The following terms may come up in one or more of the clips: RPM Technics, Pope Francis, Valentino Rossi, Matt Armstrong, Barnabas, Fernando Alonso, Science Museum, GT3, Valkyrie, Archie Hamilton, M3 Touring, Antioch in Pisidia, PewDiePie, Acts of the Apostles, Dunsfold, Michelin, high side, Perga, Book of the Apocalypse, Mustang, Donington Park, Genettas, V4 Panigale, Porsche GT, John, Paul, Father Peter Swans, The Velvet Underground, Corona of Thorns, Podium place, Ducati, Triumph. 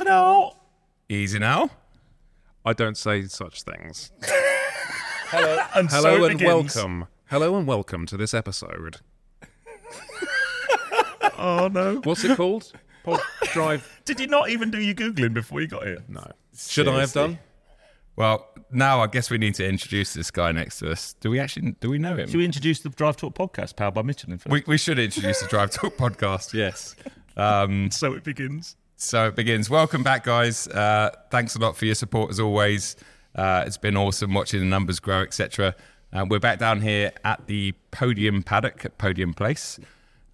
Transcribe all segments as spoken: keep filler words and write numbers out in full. Easy now. Easy now. I don't say such things. Hello and, Hello so and welcome. Hello and welcome to this episode. Oh no! What's it called? Pod Drive. Did you not even do your googling before you got here? No. Should Seriously? I have done? Well, now I guess we need to introduce this guy next to us. Do we actually? Do we know him? Should we introduce the Drive Talk podcast powered by Michelin first? We, we should introduce the Drive Talk podcast. Yes. Um, so it begins. So it begins. Welcome back, guys. Uh, thanks a lot for your support as always. Uh, it's been awesome watching the numbers grow, et cetera. Uh, we're back down here at the Podium Paddock at Podium Place.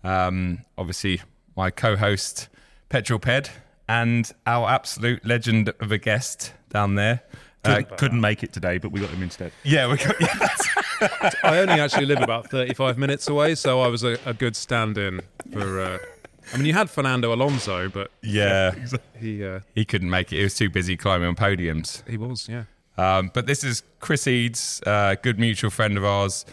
Um, obviously, my co-host Petrol Ped and our absolute legend of a guest down there. Uh, couldn't make it today, but we got him instead. Yeah, we got. Yeah, I only actually live about thirty-five minutes away, so I was a, a good stand-in for. Uh, I mean, you had Fernando Alonso, but yeah, he uh, he couldn't make it. He was too busy climbing on podiums. He was, yeah. Um, but this is Chris Eads, a uh, good mutual friend of ours,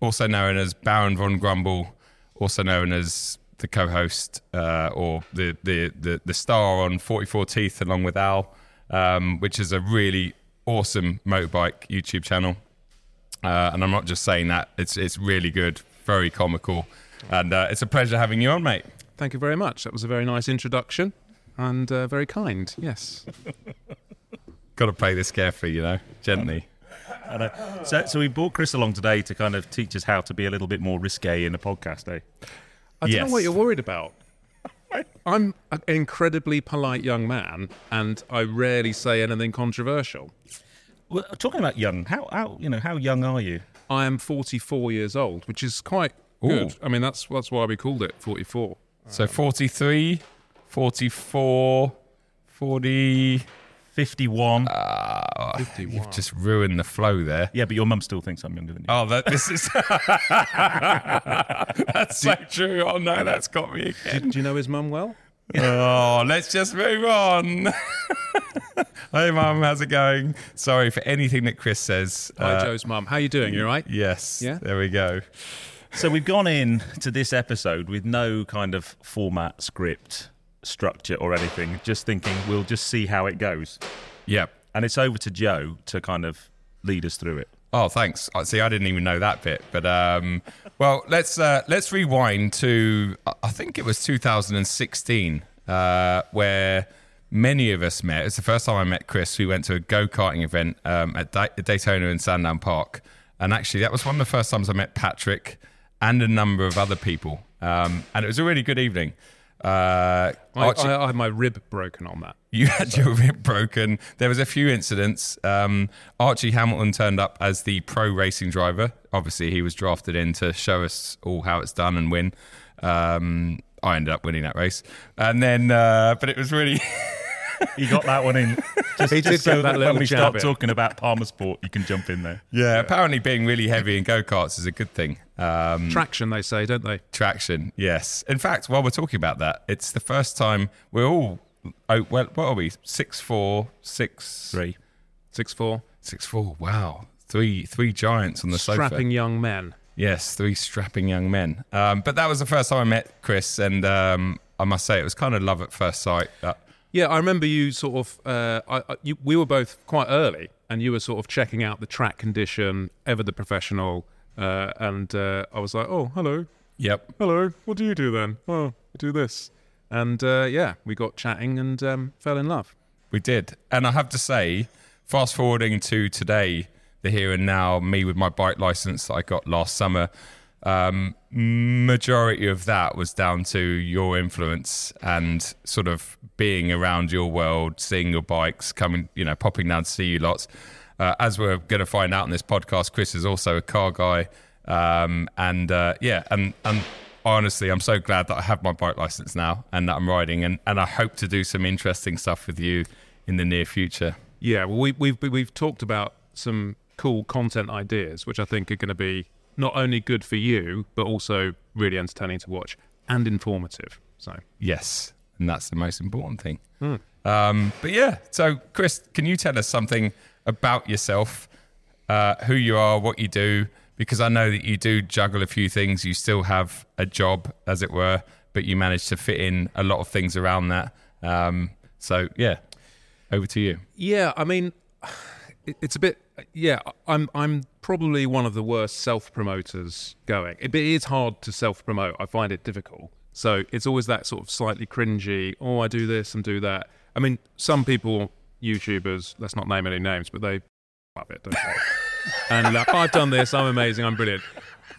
also known as Baron von Grumble, also known as the co-host uh, or the, the the the star on forty-four Teeth, along with Al, um, which is a really awesome motorbike YouTube channel, uh, and I'm not just saying that. It's it's really good, very comical, and uh, it's a pleasure having you on, mate. Thank you very much. That was a very nice introduction, and uh, very kind. Yes. Got to play this carefully, you know, gently. I know. So, so we brought Chris along today to kind of teach us how to be a little bit more risque in a podcast, eh? I don't yes. know what you're worried about. I'm an incredibly polite young man, and I rarely say anything controversial. Well, talking about young, how, how you know how young are you? I am forty-four years old, which is quite Ooh. good. I mean, that's that's why we called it forty-four. So forty-three, forty-four, forty, fifty-one. Uh, fifty-one. You've just ruined the flow there. Yeah, but your mum still thinks I'm younger than you. Oh, that, this is that's so true. Oh no, that's got me again. Do, do you know his mum well? Oh, let's just move on. Hey, mum, how's it going? Sorry for anything that Chris says. Hi, uh, Joe's mum. How you doing? You all right? Yes. Yeah. There we go. So we've gone in to this episode with no kind of format, script, structure or anything. Just thinking we'll just see how it goes. Yeah. And it's over to Joe to kind of lead us through it. Oh, thanks. See, I didn't even know that bit. But, um, well, let's uh, let's rewind to, I think it was two thousand sixteen, uh, where many of us met. It's the first time I met Chris. We went to a go-karting event um, at da- Daytona in Sandown Park. And actually, that was one of the first times I met Patrick and a number of other people. Um, and it was a really good evening. Uh, I, Archie, I, I had my rib broken on that. You had so. your rib broken. There was a few incidents. Um, Archie Hamilton turned up as the pro racing driver. Obviously, he was drafted in to show us all how it's done and win. Um, I ended up winning that race, and then, uh, but it was really. He got that one in. Just, he just so that when we start bit. talking about Palmer Sport, you can jump in there. Yeah, yeah, apparently being really heavy in go-karts is a good thing. Um, traction, they say, don't they? Traction, yes. In fact, while we're talking about that, it's the first time we're all, oh, well, what are we? Six, four, six, three, six, four, six, four. Wow. Three, three giants on the strapping sofa. Strapping young men. Yes, three strapping young men. Um, but that was the first time I met Chris, and um, I must say it was kind of love at first sight. Uh, Yeah, I remember you sort of, uh, I, you, we were both quite early and you were sort of checking out the track condition, ever the professional, uh, and uh, I was like, oh, hello. Yep. Hello, what do you do then? Oh, I do this. And uh, yeah, we got chatting and um, fell in love. We did. And I have to say, fast forwarding to today, the here and now, me with my bike license that I got last summer, um, majority of that was down to your influence and sort of being around your world, seeing your bikes, coming, you know, popping down to see you lots. Uh, as we're going to find out in this podcast, Chris is also a car guy. Um, and uh, yeah, and, and honestly, I'm so glad that I have my bike license now and that I'm riding. And, and I hope to do some interesting stuff with you in the near future. Yeah, well, we, we've, we've talked about some cool content ideas, which I think are going to be not only good for you, but also really entertaining to watch and informative. So, yes. And that's the most important thing. Mm. Um, but yeah, so Chris, can you tell us something about yourself, uh, who you are, what you do? Because I know that you do juggle a few things. You still have a job, as it were, but you manage to fit in a lot of things around that. Um, So yeah, over to you. Yeah, I mean, it, it's a bit. Yeah, I'm I'm probably one of the worst self-promoters going. It, it is hard to self-promote. I find it difficult. So it's always that sort of slightly cringy, oh, I do this and do that. I mean, some people, YouTubers, let's not name any names, but they love it, don't they? And like, I've done this, I'm amazing, I'm brilliant.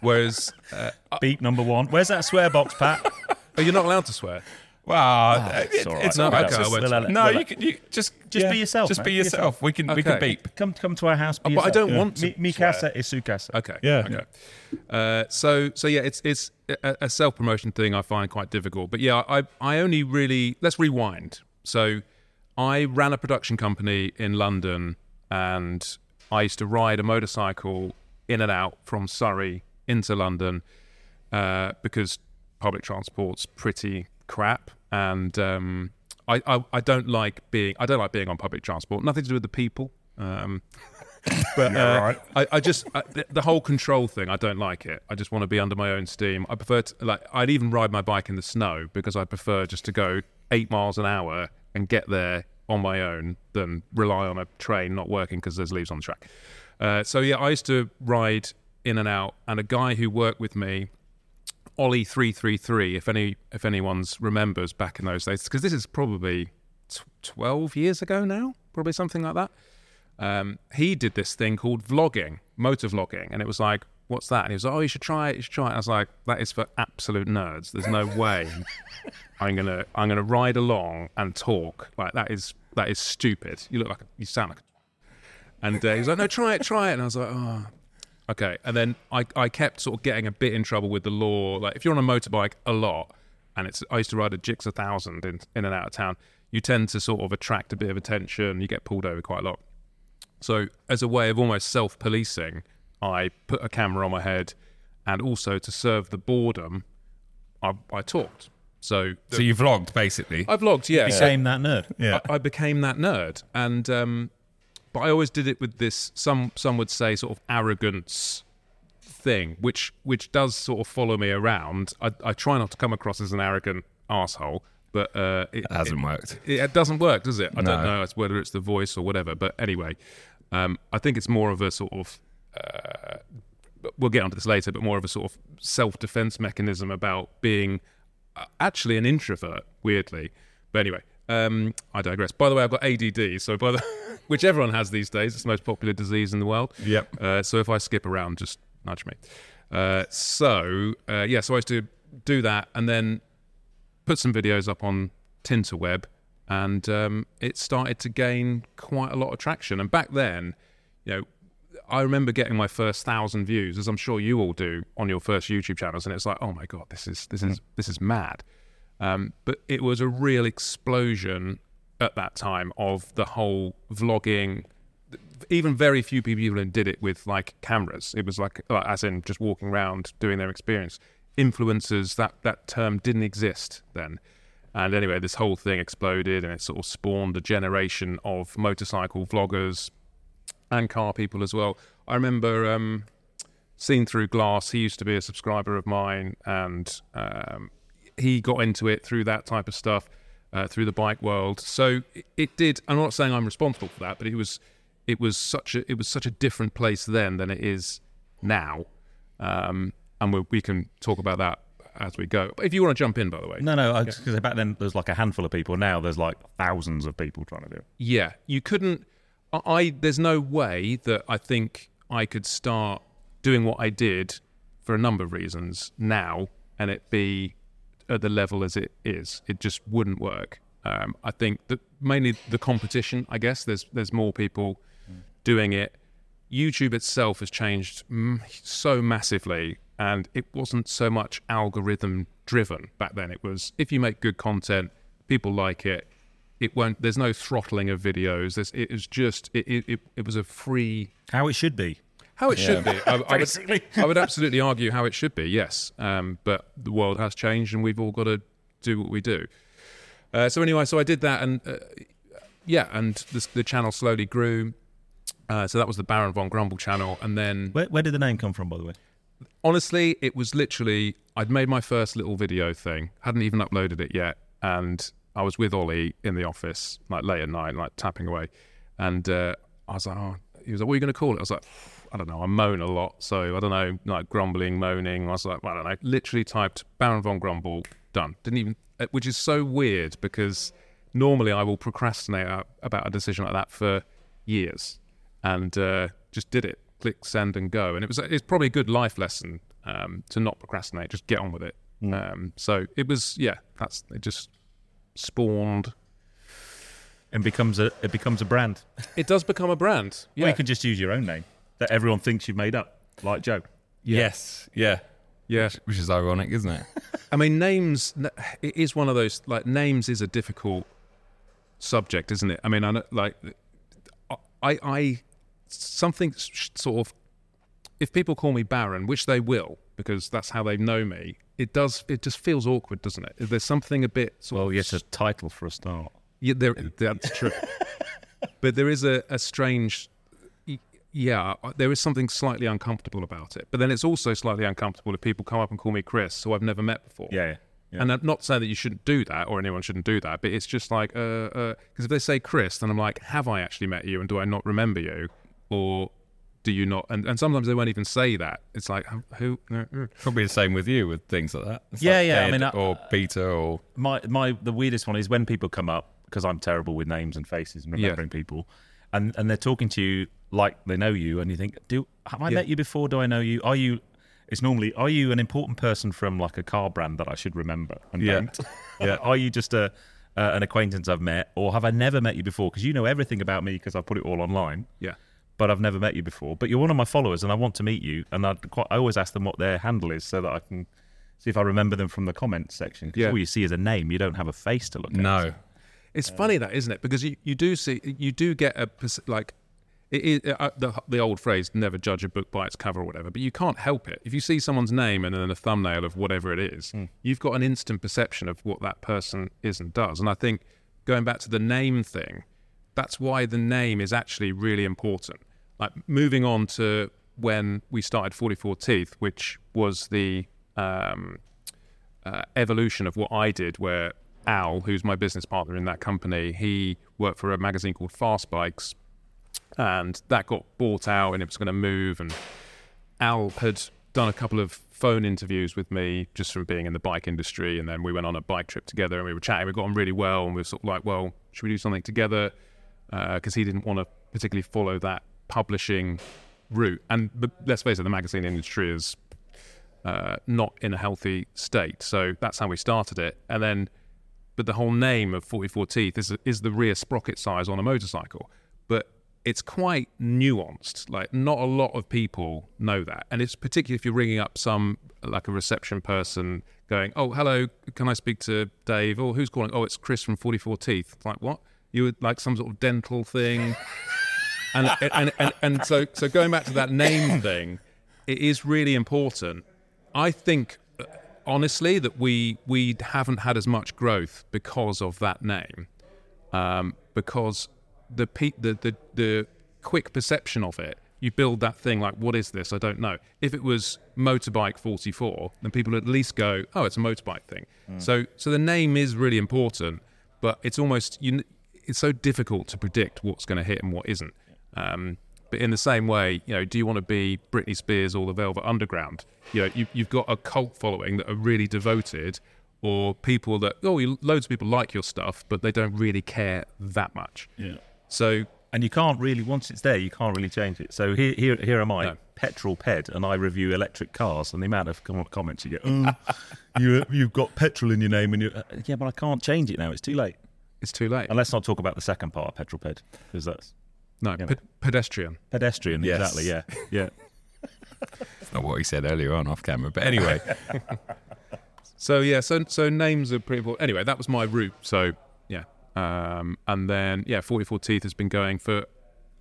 Whereas... Uh, Beep number one. Where's that swear box, Pat? Oh, you're not allowed to swear. Well, oh, it, it's, right. it's not okay. Just, we'll no, we'll you can you just just yeah. be yourself. Just mate. be yourself. We can okay. we can beep. Come come to our house. Be oh, but yourself. I don't yeah. want to. Mi casa es su casa. Okay. Yeah. Okay. Uh, so so yeah, it's it's a, a self promotion thing I find quite difficult. But yeah, I I only really let's rewind. So I ran a production company in London, and I used to ride a motorcycle in and out from Surrey into London uh, because public transport's pretty crap. And um, I, I I don't like being I don't like being on public transport. Nothing to do with the people, um, but uh, right. I, I just I, the, the whole control thing. I don't like it. I just want to be under my own steam. I prefer to, like I'd even ride my bike in the snow because I prefer just to go eight miles an hour and get there on my own than rely on a train not working because there's leaves on the track. Uh, so yeah, I used to ride in and out, and a guy who worked with me. Ollie three three three, if any if anyone's remembers back in those days, because this is probably t- twelve years ago now, probably something like that. Um, he did this thing called vlogging, motor vlogging, and it was like, what's that? And he was like, oh, you should try it, you should try it. And I was like, that is for absolute nerds. There's no way I'm gonna I'm gonna ride along and talk like that is that is stupid. You look like a, you sound like. A... And uh, he was like, no, try it, try it, and I was like, oh. Okay, and then I, I kept sort of getting a bit in trouble with the law. Like, if you're on a motorbike a lot, and it's I used to ride a Gixxer one thousand in, in and out of town, you tend to sort of attract a bit of attention. You get pulled over quite a lot. So as a way of almost self-policing, I put a camera on my head, and also to serve the boredom, I, I talked. So the, so you vlogged, basically? I vlogged, yeah. You became that nerd. Yeah, I, I became that nerd, and... um But I always did it with this, some some would say, sort of arrogance thing, which which does sort of follow me around. I, I try not to come across as an arrogant asshole, but uh, it, it hasn't it, worked. It, it doesn't work, does it? I no. don't know it's whether it's the voice or whatever. But anyway, um, I think it's more of a sort of. Uh, we'll get onto this later, but more of a sort of self-defense mechanism about being actually an introvert, weirdly. But anyway. Um, I digress. By the way, I've got A D D, so by the which everyone has these days. It's the most popular disease in the world. Yep. Uh, so if I skip around, just nudge me. Uh, so uh, yeah, so I used to do that and then put some videos up on Tinterweb, and um, it started to gain quite a lot of traction. And back then, you know, I remember getting my first thousand views, as I'm sure you all do on your first YouTube channels, and it's like, oh my god, this is this is this is mad. Um, but it was a real explosion at that time of the whole vlogging. Even very few people did it with like cameras. It was like, like as in just walking around doing their experience. Influencers, that, that term didn't exist then. And anyway, this whole thing exploded, and it sort of spawned a generation of motorcycle vloggers and car people as well. I remember um, seeing Through Glass. He used to be a subscriber of mine, and... Um, he got into it through that type of stuff, uh, through the bike world. So it, it did. I'm not saying I'm responsible for that, but it was, it was such a, it was such a different place then than it is now. Um, and we, we can talk about that as we go. But if you want to jump in, by the way, no, no, I, yeah. Because back then there's like a handful of people. Now there's like thousands of people trying to do it. Yeah, you couldn't. I, I there's no way that I think I could start doing what I did for a number of reasons now, and it be. At the level as it is, it just wouldn't work. Um, I think that mainly the competition. I guess there's there's more people mm. doing it. YouTube itself has changed m- so massively, and it wasn't so much algorithm driven back then. It was if you make good content, people like it. It won't. There's no throttling of videos. There's, it was just it, it. It was a free how it should be. How it yeah. should be. I, I, would, I would absolutely argue how it should be, yes. Um, but the world has changed, and we've all got to do what we do. Uh, so anyway, so I did that, and uh, yeah, and the, the channel slowly grew. Uh, so that was the Baron von Grumble channel, and then... Where, where did the name come from, by the way? Honestly, it was literally... I'd made my first little video thing, hadn't even uploaded it yet, and I was with Ollie in the office, like late at night, like tapping away. And uh, I was like, oh, he was like, what are you going to call it? I was like, I don't know, I moan a lot. So I don't know, like grumbling, moaning. I was like, well, I don't know. Literally typed Baron von Grumble, done. Didn't even, which is so weird because normally I will procrastinate about a decision like that for years and uh, just did it. Click send and go. And it was it's probably a good life lesson um, to not procrastinate, just get on with it. Mm. Um, so it was, yeah, that's it just spawned. And becomes a it becomes a brand. It does become a brand. Yeah. Well, you can just use your own name that everyone thinks you've made up, like Joe. Yeah. Yes. Yeah. Yeah. Which, which is ironic, isn't it? I mean, names, it is one of those, like, names is a difficult subject, isn't it? I mean, I know, like, I, I, something sort of, if people call me Baron, which they will, because that's how they know me, it does, it just feels awkward, doesn't it? There's something a bit sort well, of... Well, yes, a title for a start. Yeah, there, that's true. But there is a, a strange... Yeah, there is something slightly uncomfortable about it. But then it's also slightly uncomfortable if people come up and call me Chris, who I've never met before. Yeah, yeah, yeah. And I'm not saying that you shouldn't do that or anyone shouldn't do that, but it's just like... Because uh, uh, if they say Chris, then I'm like, have I actually met you and do I not remember you? Or do you not? And, and sometimes they won't even say that. It's like, who? Probably the same with you with things like that. It's yeah, like yeah. Ed I mean, I, or Peter or... My, my, the weirdest one is when people come up, because I'm terrible with names and faces and remembering yeah. people, and, and they're talking to you like they know you, and you think, do have I yeah. met you before? Do I know you? Are you... It's normally, are you an important person from like a car brand that I should remember? And yeah. don't? yeah. Are you just a... Uh, an acquaintance I've met, or have I never met you before? Because you know everything about me because I put it all online. Yeah, but I've never met you before. But you're one of my followers, and I want to meet you. And I'd quite, I always ask them what their handle is so that I can see if I remember them from the comments section. Because yeah. all you see is a name; you don't have a face to look at. No, so. It's uh, funny that, isn't it? Because you, you do see, you do get a like it, it, uh, the the old phrase, "Never judge a book by its cover" or whatever. But you can't help it if you see someone's name and then a thumbnail of whatever it is. Mm. You've got an instant perception of what that person is and does. And I think going back to the name thing, that's why the name is actually really important. Like moving on to when we started forty-four Teeth, which was the um, uh, evolution of what I did, where Al, who's my business partner in that company, he worked for a magazine called Fast Bikes, and that got bought out and it was going to move. And Al had done a couple of phone interviews with me just from being in the bike industry, and then we went on a bike trip together and we were chatting. We got on really well, and we were sort of like, well, should we do something together? Because uh, he didn't want to particularly follow that publishing route. And the, let's face it, the magazine industry is uh, not in a healthy state. So that's how we started it. And then, but the whole name of forty-four Teeth is, is the rear sprocket size on a motorcycle. But it's quite nuanced. Like, not a lot of people know that. And it's particularly if you're ringing up some, like a reception person going, oh, hello, can I speak to Dave? Or who's calling? Oh, it's Chris from forty-four Teeth. It's like, what? You would like some sort of dental thing. and, and and and so so going back to that name thing, it is really important. I think, honestly, that we we haven't had as much growth because of that name, um, because the, pe- the the the quick perception of it, you build that thing like, what is this? I don't know. If it was Motorbike forty-four, then people would at least go, oh, it's a motorbike thing. Mm. So so the name is really important, but it's almost you. It's so difficult to predict what's going to hit and what isn't. Um, but in the same way, you know, do you want to be Britney Spears or The Velvet Underground? You know, you, you've got a cult following that are really devoted, or people that, oh, you, loads of people like your stuff, but they don't really care that much. Yeah. So, and you can't really, once it's there, you can't really change it. So here, here, here am I, no. Petrol Ped, and I review electric cars, and the amount of comments you get, oh, you, you've got petrol in your name, and you, yeah, but I can't change it now. It's too late. It's too late. And let's not talk about the second part of Petrol Ped, because that's... No, you know, pe- pedestrian. Pedestrian, yes. Exactly, yeah. yeah. That's not what he said earlier on off camera, but anyway. so, yeah, so so names are pretty important. Anyway, that was my route, so, yeah. Um, and then, yeah, forty-four Teeth has been going for,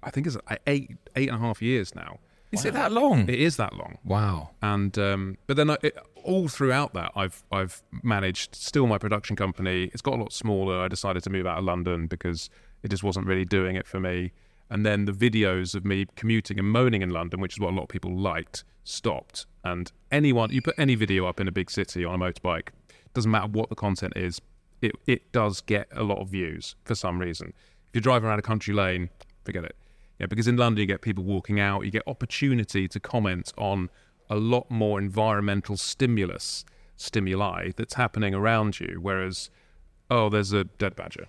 I think it's eight, eight and a half years now. Is wow. it that long? It is that long. Wow. And um, but then I, it, all throughout that, I've I've managed still my production company. It's got a lot smaller. I decided to move out of London because it just wasn't really doing it for me. And then the videos of me commuting and moaning in London, which is what a lot of people liked, stopped. And anyone, you put any video up in a big city on a motorbike, doesn't matter what the content is, it, it does get a lot of views for some reason. If you're driving around a country lane, forget it. Yeah, because in London you get people walking out, you get opportunity to comment on a lot more environmental stimulus, stimuli that's happening around you, whereas, oh, there's a dead badger.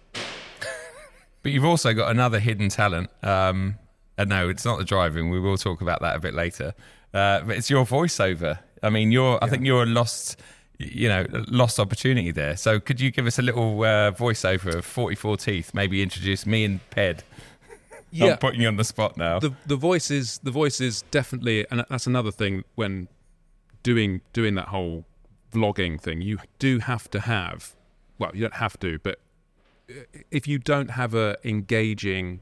But you've also got another hidden talent. Um, and no, it's not the driving. We will talk about that a bit later. Uh, but it's your voiceover. I mean, you're. Yeah. I think you're a lost, you know, lost opportunity there. So could you give us a little uh, voiceover of forty-four Teeth? Maybe introduce me and Ped. Yeah. I'm putting you on the spot now. The the voice is the voice is definitely, and that's another thing when doing doing that whole vlogging thing. You do have to have. Well, you don't have to, but if you don't have a engaging,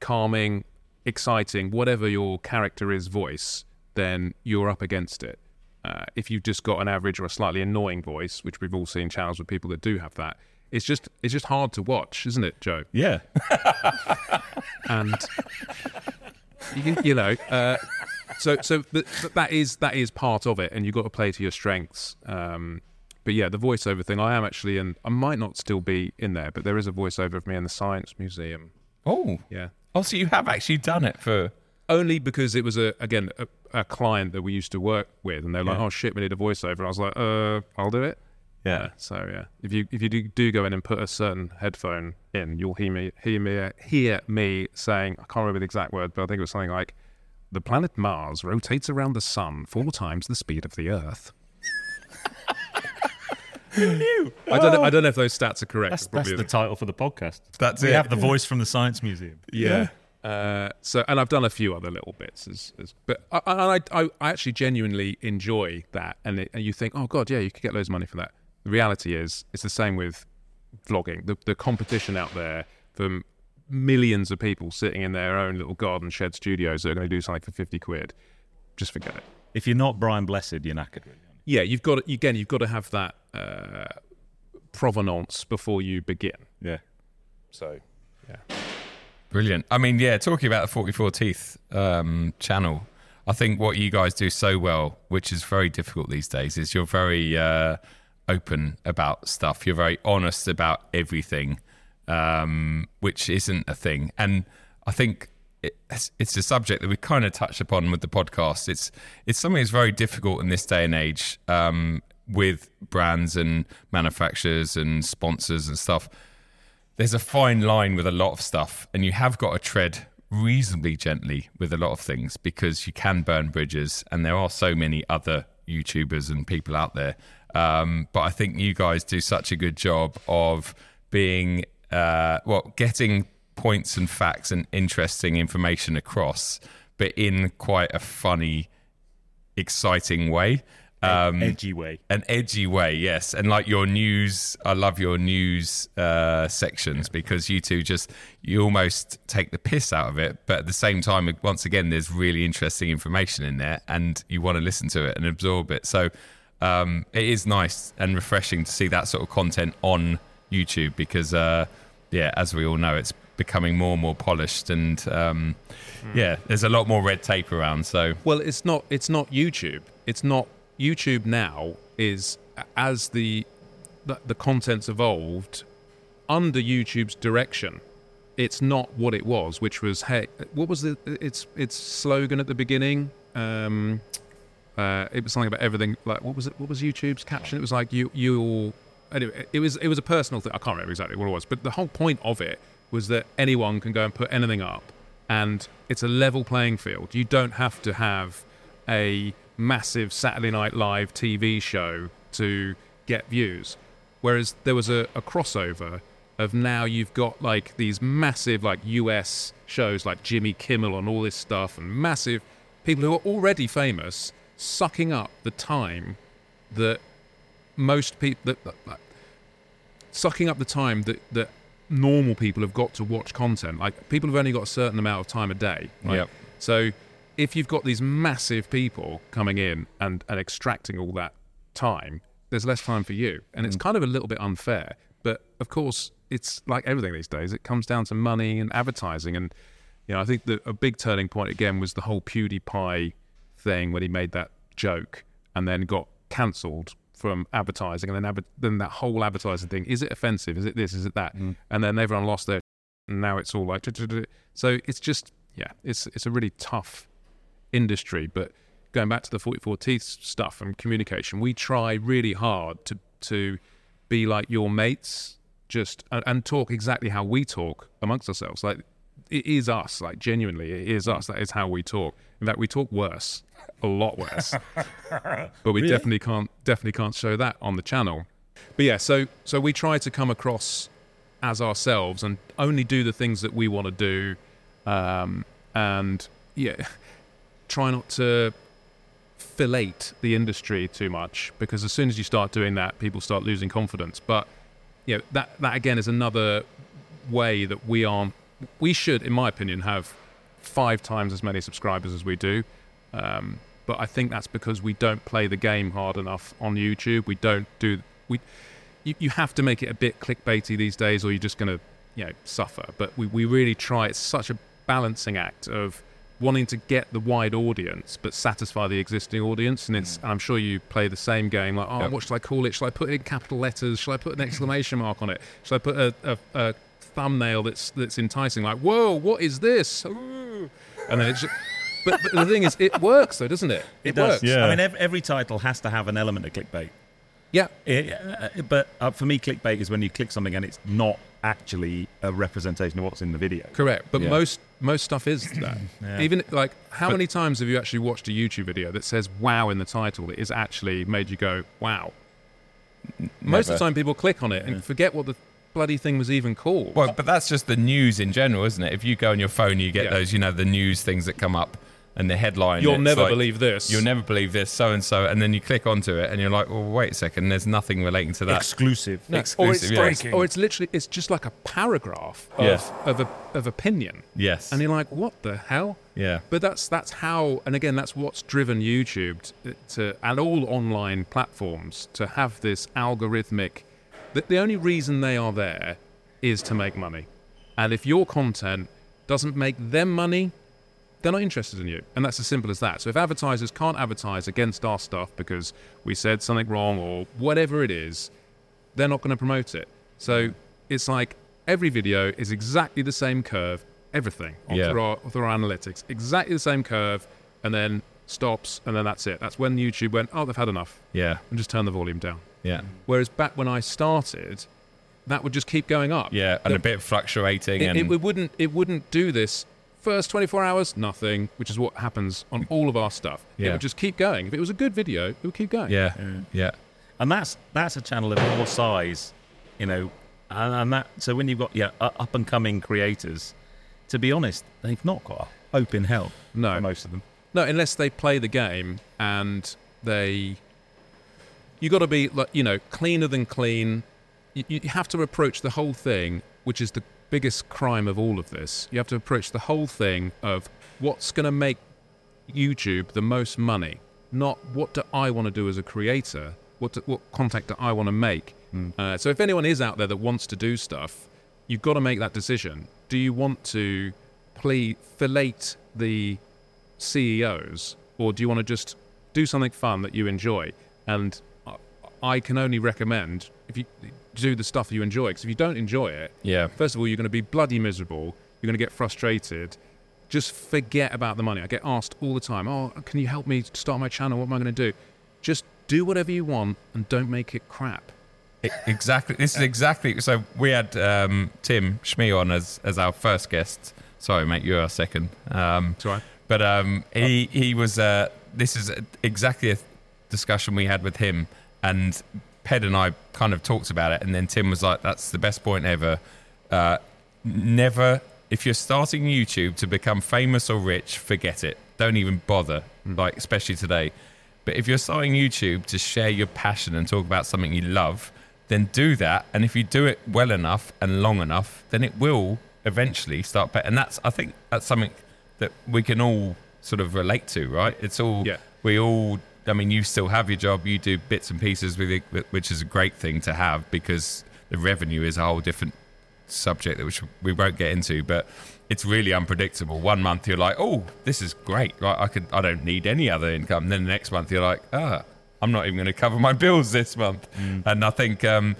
calming, exciting, whatever your character is voice, then you're up against it. Uh, if you've just got an average or a slightly annoying voice, which we've all seen channels with people that do have that, it's just it's just hard to watch, isn't it, Joe? Yeah. And you, you know, uh, so so the, that is that is part of it, and you've got to play to your strengths. Um, But yeah, the voiceover thing, I am actually in, I might not still be in there, but there is a voiceover of me in the Science Museum. Oh. Yeah. Oh, so you have actually done it for... Only because it was, a again, a, a client that we used to work with, and they're yeah. like, oh shit, we need a voiceover. And I was like, uh, I'll do it. Yeah. Uh, so yeah, if you if you do, do go in and put a certain headphone in, you'll hear me, hear me hear me saying, I can't remember the exact word, but I think it was something like, the planet Mars rotates around the sun four times the speed of the Earth. New. I don't. Know, I don't know if those stats are correct. That's, that's the title for the podcast. That's we it. have the voice from the Science Museum. Yeah. yeah. Uh, so, and I've done a few other little bits, as, as, but I, I, I, I actually genuinely enjoy that. And, it, and you think, oh god, yeah, you could get loads of money for that. The reality is, it's the same with vlogging. The, the competition out there from millions of people sitting in their own little garden shed studios that are going to do something for fifty quid. Just forget it. If you're not Brian Blessed, you're knackered. Yeah, you've got to, again. You've got to have that uh, provenance before you begin. Yeah. So, yeah. Brilliant. I mean, yeah. Talking about the forty-four Teeth um, channel, I think what you guys do so well, which is very difficult these days, is you're very uh, open about stuff. You're very honest about everything, um, which isn't a thing. And I think it's, it's a subject that we kind of touched upon with the podcast. It's it's something that's very difficult in this day and age um, with brands and manufacturers and sponsors and stuff. There's a fine line with a lot of stuff, and you have got to tread reasonably gently with a lot of things because you can burn bridges, and there are so many other YouTubers and people out there. Um, but I think you guys do such a good job of being, uh, well, getting... points and facts and interesting information across, but in quite a funny, exciting way, um, edgy way, an edgy way, yes. And like your news, I love your news uh, sections because you two just you almost take the piss out of it, but at the same time, once again, there's really interesting information in there, and you want to listen to it and absorb it. So um, it is nice and refreshing to see that sort of content on YouTube because, uh, yeah, as we all know, it's becoming more and more polished, and um mm. yeah, there's a lot more red tape around. So well, it's not it's not YouTube. It's not YouTube now is as the the, the content's evolved under YouTube's direction. It's not what it was, which was hey, what was the its its slogan at the beginning? Um uh it was something about everything. Like what was it? What was YouTube's caption? It was like you you. Anyway, it was it was a personal thing. I can't remember exactly what it was, but the whole point of it was that anyone can go and put anything up, and it's a level playing field. You don't have to have a massive Saturday Night Live T V show to get views. Whereas there was a, a crossover of now you've got like these massive like U S shows like Jimmy Kimmel and all this stuff, and massive people who are already famous sucking up the time that most people that, that, that sucking up the time that that. normal people have got to watch content. Like people have only got a certain amount of time a day, right? Yep. So if you've got these massive people coming in and, and extracting all that time, there's less time for you, and it's kind of a little bit unfair. But of course, it's like everything these days, it comes down to money and advertising. And you know, I think that a big turning point again was the whole PewDiePie thing when he made that joke and then got cancelled from advertising, and then ab- then that whole advertising thing. Is it offensive? Is it this? Is it that? Mm. And then everyone lost their. And now it's all like. D-d-d-d-d. So it's just yeah, it's it's a really tough industry. But going back to the forty-four Teeth stuff and communication, we try really hard to to be like your mates, just and, and talk exactly how we talk amongst ourselves. Like it is us. Like genuinely, it is us. That is how we talk. In fact, we talk worse, a lot worse. But we really? definitely can't definitely can't show that on the channel. But yeah, so so we try to come across as ourselves and only do the things that we want to do, um, and yeah, try not to fillate the industry too much, because as soon as you start doing that, people start losing confidence. But you know, that that again is another way that we aren't. We should, in my opinion, have five times as many subscribers as we do. Um, but I think that's because we don't play the game hard enough on YouTube. We don't do we. You, you have to make it a bit clickbaity these days, or you're just going to, you know, suffer. But we, we really try. It's such a balancing act of wanting to get the wide audience but satisfy the existing audience. And it's, and I'm sure you play the same game. Like, oh, yep. What should I call it? Should I put it in capital letters? Should I put an exclamation mark on it? Should I put a, a, a thumbnail that's that's enticing? Like, whoa, what is this? Ooh. And then it's just... But, but the thing is, it works though, doesn't it? It, it does. Works. Yeah. I mean, every, every title has to have an element of clickbait. Yeah. It, uh, but uh, for me, clickbait is when you click something and it's not actually a representation of what's in the video. Correct. But yeah. most most stuff is that. Yeah. Even like, how but, many times have you actually watched a YouTube video that says wow in the title that is actually made you go, wow? Never. Most of the time people click on it and yeah. forget what the bloody thing was even called. Well, but that's just the news in general, isn't it? If you go on your phone, you get yeah. those, you know, the news things that come up. And the headline, you'll never like, believe this. You'll never believe this, so-and-so. And then you click onto it and you're like, well, wait a second. There's nothing relating to that. Exclusive. No. Exclusive, Or it's, yes. or it's literally, it's just like a paragraph of, yes. of, a, of opinion. Yes. And you're like, what the hell? Yeah. But that's that's how, and again, that's what's driven YouTube to, to and all online platforms to have this algorithmic, that the only reason they are there is to make money. And if your content doesn't make them money, they're not interested in you. And that's as simple as that. So if advertisers can't advertise against our stuff because we said something wrong or whatever it is, they're not going to promote it. So it's like every video is exactly the same curve, everything, yeah. through, our, through our analytics, exactly the same curve, and then stops, and then that's it. That's when YouTube went, oh, they've had enough. Yeah. And just turn the volume down. Yeah. Whereas back when I started, that would just keep going up. Yeah, and the, a bit fluctuating. It, and... it, it, wouldn't, it wouldn't do this. First twenty-four hours, nothing, which is what happens on all of our stuff. Yeah. It would just keep going. If it was a good video, it would keep going. Yeah, yeah. yeah. And that's that's a channel of your size, you know. And, and that so when you've got yeah up and coming creators, to be honest, they've not got a hope in hell. No, most of them. No, unless they play the game and they. You got to be like you know cleaner than clean. You, you have to approach the whole thing, which is the biggest crime of all of this. You have to approach the whole thing of what's going to make YouTube the most money, not what do I want to do as a creator, what do, what content do I want to make. Mm. Uh, so if anyone is out there that wants to do stuff, you've got to make that decision. Do you want to please fillet the C E Os, or do you want to just do something fun that you enjoy? And I can only recommend if you do the stuff you enjoy, because if you don't enjoy it, yeah. first of all, you're going to be bloody miserable. You're going to get frustrated. Just forget about the money. I get asked all the time, oh, can you help me start my channel? What am I going to do? Just do whatever you want and don't make it crap. It, exactly. This is exactly... So we had um, Tim Schmee on as, as our first guest. Sorry, mate, you're our second. Um, That's all right. But um, he, he was... Uh, this is exactly a discussion we had with him. And Ped and I kind of talked about it, and then Tim was like, that's the best point ever. Uh, never, if you're starting YouTube to become famous or rich, forget it. Don't even bother, like especially today. But if you're starting YouTube to share your passion and talk about something you love, then do that. And if you do it well enough and long enough, then it will eventually start pay- and that's, I think that's something that we can all sort of relate to, right? It's all, yeah. we all... I mean, you still have your job. You do bits and pieces with it, which is a great thing to have, because the revenue is a whole different subject that which we won't get into. But it's really unpredictable. One month you're like, "Oh, this is great! Like, I could, I don't need any other income." And then the next month you're like, "Ah, I'm not even going to cover my bills this month. Mm. And I think, um,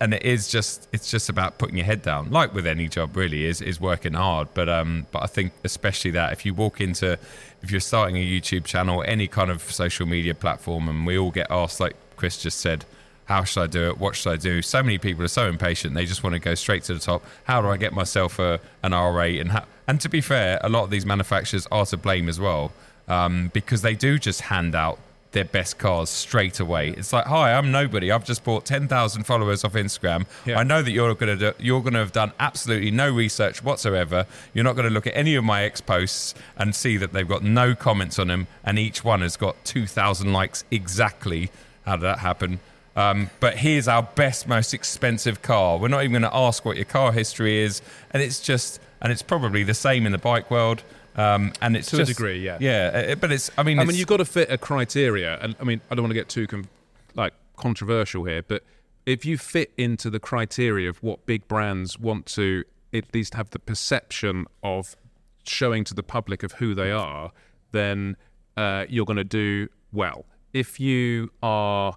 and it is just, it's just about putting your head down, like with any job really, is is working hard. But um, but I think especially that if you walk into, if you're starting a YouTube channel, any kind of social media platform, and we all get asked, like Chris just said, how should I do it? What should I do? So many people are so impatient. They just want to go straight to the top. How do I get myself a, an R eight? And, ha- and to be fair, a lot of these manufacturers are to blame as well, um, because they do just hand out their best cars straight away. It's like, hi, I'm nobody. I've just bought ten thousand followers off Instagram. Yeah. I know that you're going to you're going to have done absolutely no research whatsoever. You're not going to look at any of my ex posts and see that they've got no comments on them, and each one has got two thousand likes exactly. How did that happen? Um, but here's our best, most expensive car. We're not even going to ask what your car history is, and it's just, and it's probably the same in the bike world. Um, and it's to just, a degree, yeah, yeah. But it's, I mean, I it's, mean, you've got to fit a criteria, and I mean, I don't want to get too com- like controversial here, but if you fit into the criteria of what big brands want to at least have the perception of showing to the public of who they are, then uh, you're going to do well. If you are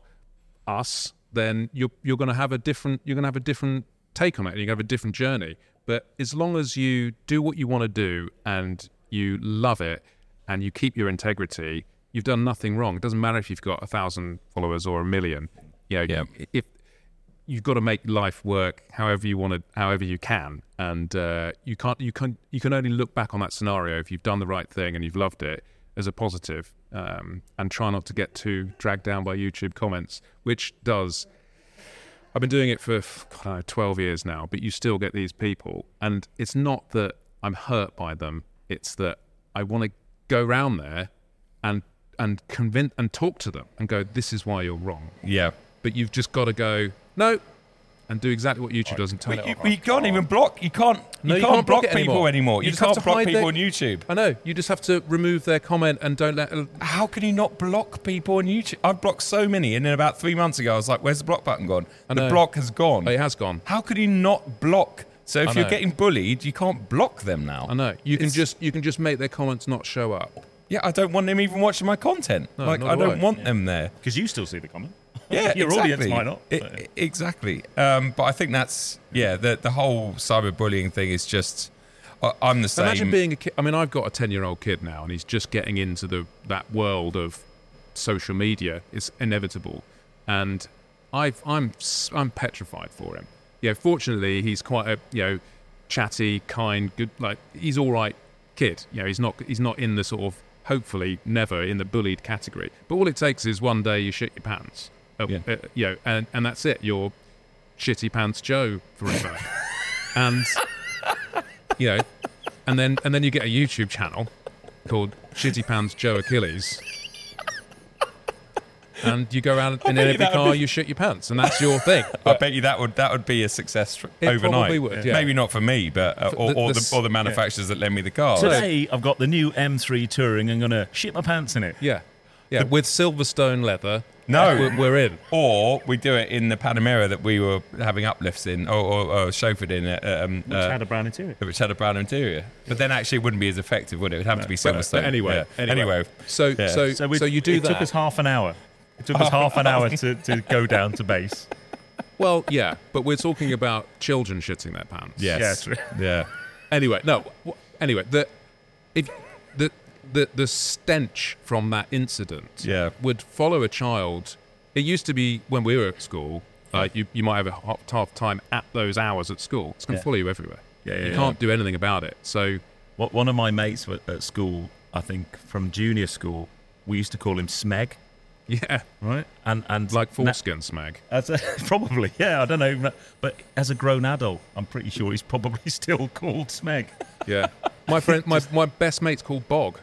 us, then you're you're going to have a different you're going to have a different take on it, and you're going to have a different journey. But as long as you do what you want to do and you love it and you keep your integrity, you've done nothing wrong. It doesn't matter if you've got a thousand followers or a million. You know, yeah, if you've got to make life work however you want to, however you can, and uh, you can't you can you can only look back on that scenario if you've done the right thing and you've loved it as a positive. Um, and try not to get too dragged down by YouTube comments, which does. I've been doing it for God, I know, twelve years now, but you still get these people, and it's not that I'm hurt by them. It's that I want to go round there and and convince and talk to them and go, "This is why you're wrong." Yeah, but you've just got to go no, and do exactly what YouTube does and turn it off. But you can't even block. You can't. No, you, you can't, can't block, block people anymore. anymore. You, you can't block people their, on YouTube. I know. You just have to remove their comment and don't let... How can you not block people on YouTube? I've blocked so many, and then about three months ago, I was like, where's the block button gone? The block has gone. Oh, it has gone. How could you not block? So if you're getting bullied, you can't block them now. I know. You it's, can just you can just make their comments not show up. Yeah, I don't want them even watching my content. No, like, I don't right. want yeah. them there. Because you still see the comment. Yeah, your exactly. audience might not. It, it, exactly. Um, but I think that's, yeah, the the whole cyberbullying thing is just, I, I'm the same. Imagine being a kid. I mean, I've got a ten-year-old kid now, and he's just getting into the that world of social media. It's inevitable. And I've, I'm I'm petrified for him. Yeah, fortunately, he's quite a, you know, chatty, kind, good, like, he's all right kid. You know, he's not he's not in the sort of, hopefully never in the bullied category. But all it takes is one day you shit your pants. Uh, yeah. uh, you know, and, and that's it. You're shitty pants Joe forever, and you know, and then and then you get a YouTube channel called Shitty Pants Joe Achilles, and you go around and in every car be... you shit your pants, and that's your thing. But I bet you that would that would be a success it overnight. Probably would, yeah. Maybe not for me, but uh, or, the, the, or the or the manufacturers yeah. that lend me the car. Today I've got the new M three Touring. I'm gonna shit my pants in it. Yeah, yeah, the... with Silverstone leather. No, we're in. Or we do it in the Panamera that we were having uplifts in, or, or, or chauffeured in. Um, which uh, had a brown interior. Which had a brown interior. But then actually it wouldn't be as effective, would it? It would have no, to be Silverstone. But anyway, yeah. anyway. Anyway. So yeah. so, so, so you do it that. It took us half an hour. It took us half an hour to, to go down to base. Well, yeah, but we're talking about children shitting their pants. Yes. Yeah, true. Yeah. Anyway, no. Anyway, the... if the. The the stench from that incident yeah. would follow a child. It used to be when we were at school, uh, you you might have a tough time at those hours at school. It's going to yeah. follow you everywhere. Yeah, yeah, you yeah. can't do anything about it. So, what one of my mates at school, I think from junior school, we used to call him Smeg. Yeah, right. And and like foreskin na- Smeg. As a, probably, yeah. I don't know, but as a grown adult, I'm pretty sure he's probably still called Smeg. Yeah, my friend, my my best mate's called Bog.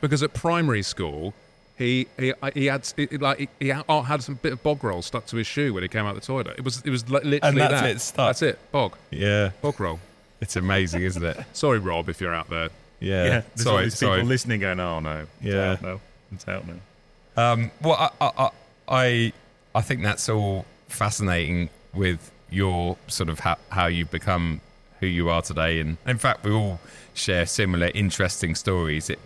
Because at primary school, he he, he had he, like he had some bit of bog roll stuck to his shoe when he came out the toilet. It was it was literally and that's that. It stuck. That's it. Bog. Yeah. Bog roll. It's amazing, isn't it? Sorry, Rob, if you're out there. Yeah. yeah there's sorry. All these sorry. people listening going, oh no. Yeah. It's out now. It's out now. Um, well, I I I I think that's all fascinating with your sort of how, how you've become who you are today, and in fact we all share similar interesting stories. It,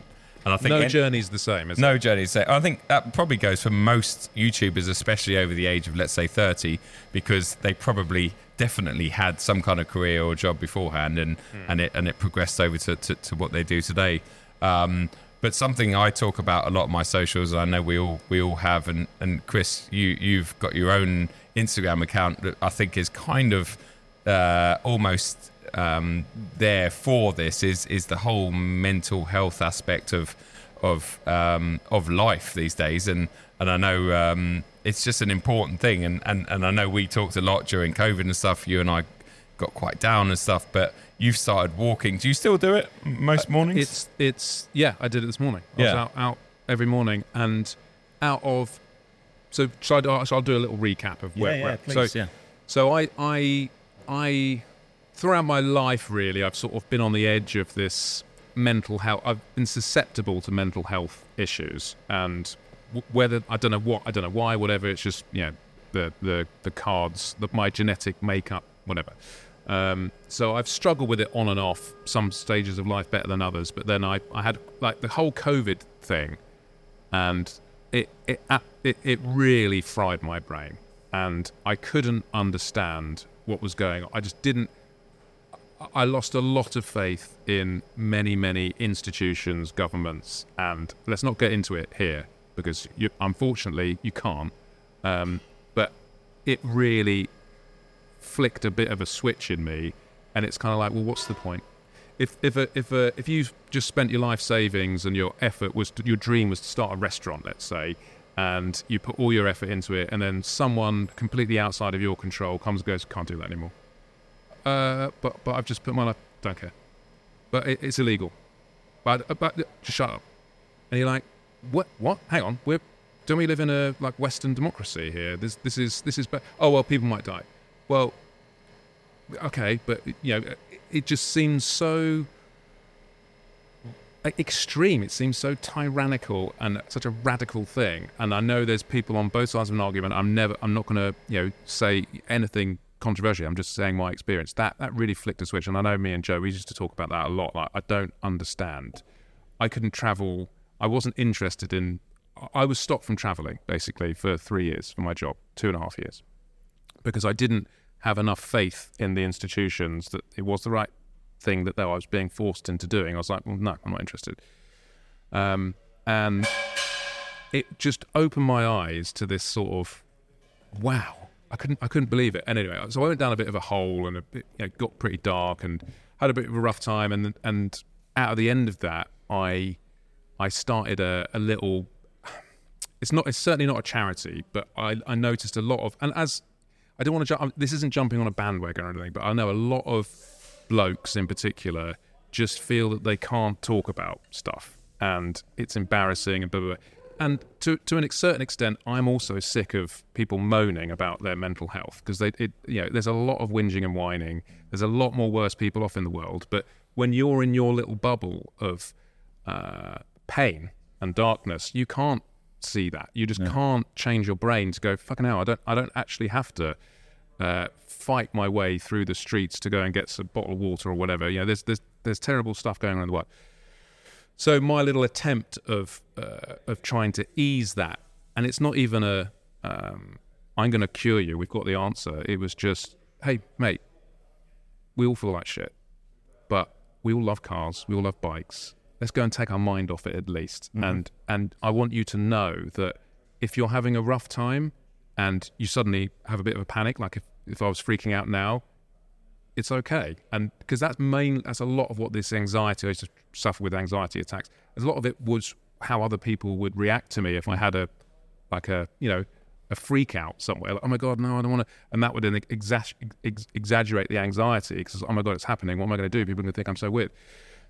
And I think no journey's the same, is it? No journey's the same. I think that probably goes for most YouTubers, especially over the age of, let's say, thirty, because they probably definitely had some kind of career or job beforehand, and mm. and it and it progressed over to, to, to what they do today. Um, but something I talk about a lot on my socials, and I know we all we all have, and, and Chris, you, you've got your own Instagram account that I think is kind of uh, almost... um there for this is is the whole mental health aspect of of um of life these days, and and I know um it's just an important thing, and and and I know we talked a lot during COVID and stuff, you and I got quite down and stuff, but you've started walking. Do you still do it most mornings? It's it's yeah, I did it this morning. I yeah. was out, out every morning, and out of so shall I, shall I do a little recap of where yeah, yeah, please, so yeah. so I I I throughout my life, really, I've sort of been on the edge of this mental health. I've been susceptible to mental health issues, and whether I don't know what, I don't know why, whatever. It's just, you know, the the the cards, the, my genetic makeup, whatever. Um, so I've struggled with it on and off. Some stages of life better than others, but then I, I had like the whole COVID thing, and it it it, it really fried my brain, and I couldn't understand what was going on. I just didn't. I lost a lot of faith in many, many institutions, governments, and let's not get into it here because, you, unfortunately, you can't. Um, but it really flicked a bit of a switch in me, and it's kind of like, well, what's the point? If if a, if a, if you just spent your life savings and your effort was to, your dream was to start a restaurant, let's say, and you put all your effort into it, and then someone completely outside of your control comes and goes, can't do that anymore. Uh, but but I've just put my life, don't care. But it, it's illegal. But but just shut up. And you're like, what? What? Hang on. We're don't we live in a like Western democracy here? This this is this is. Ba- oh well, people might die. Well, okay, but you know, it, it just seems so extreme. It seems so tyrannical and such a radical thing. And I know there's people on both sides of an argument. I'm never. I'm not going to you know say anything controversial. I'm just saying my experience. That that really flicked a switch, and I know me and Joe, we used to talk about that a lot. Like, I don't understand. I couldn't travel. I wasn't interested in. I was stopped from traveling basically for three years for my job, two and a half years, because I didn't have enough faith in the institutions that it was the right thing that though I was being forced into doing. I was like, well, no, I'm not interested. Um, and it just opened my eyes to this sort of wow. I couldn't I couldn't believe it. And anyway, so I went down a bit of a hole and a bit, you know, got pretty dark and had a bit of a rough time. And and out of the end of that, I I started a, a little. It's not it's certainly not a charity, but I, I noticed a lot of, and as I don't want to jump. This isn't jumping on a bandwagon or anything, but I know a lot of blokes in particular just feel that they can't talk about stuff and it's embarrassing and blah blah blah. And to to a certain extent, I'm also sick of people moaning about their mental health because they, it, you know, there's a lot of whinging and whining. There's a lot more worse people off in the world. But when you're in your little bubble of uh, pain and darkness, you can't see that. You just no. can't change your brain to go, fucking hell, I don't, I don't actually have to uh, fight my way through the streets to go and get a bottle of water or whatever. You know, there's there's there's terrible stuff going on in the world. So my little attempt of uh, of trying to ease that, and it's not even a um, I'm going to cure you. We've got the answer. It was just, hey, mate, we all feel like shit, but we all love cars. We all love bikes. Let's go and take our mind off it at least. Mm-hmm. And and I want you to know that if you're having a rough time and you suddenly have a bit of a panic, like if, if I was freaking out now, it's okay. And because that's main, that's a lot of what this anxiety, I used to suffer with anxiety attacks. A lot of it was how other people would react to me if I had a, like a, you know, a freak out somewhere. Like, oh my God, no, I don't want to. And that would then exa- ex- exaggerate the anxiety because, oh my God, it's happening. What am I going to do? People are going to think I'm so weird.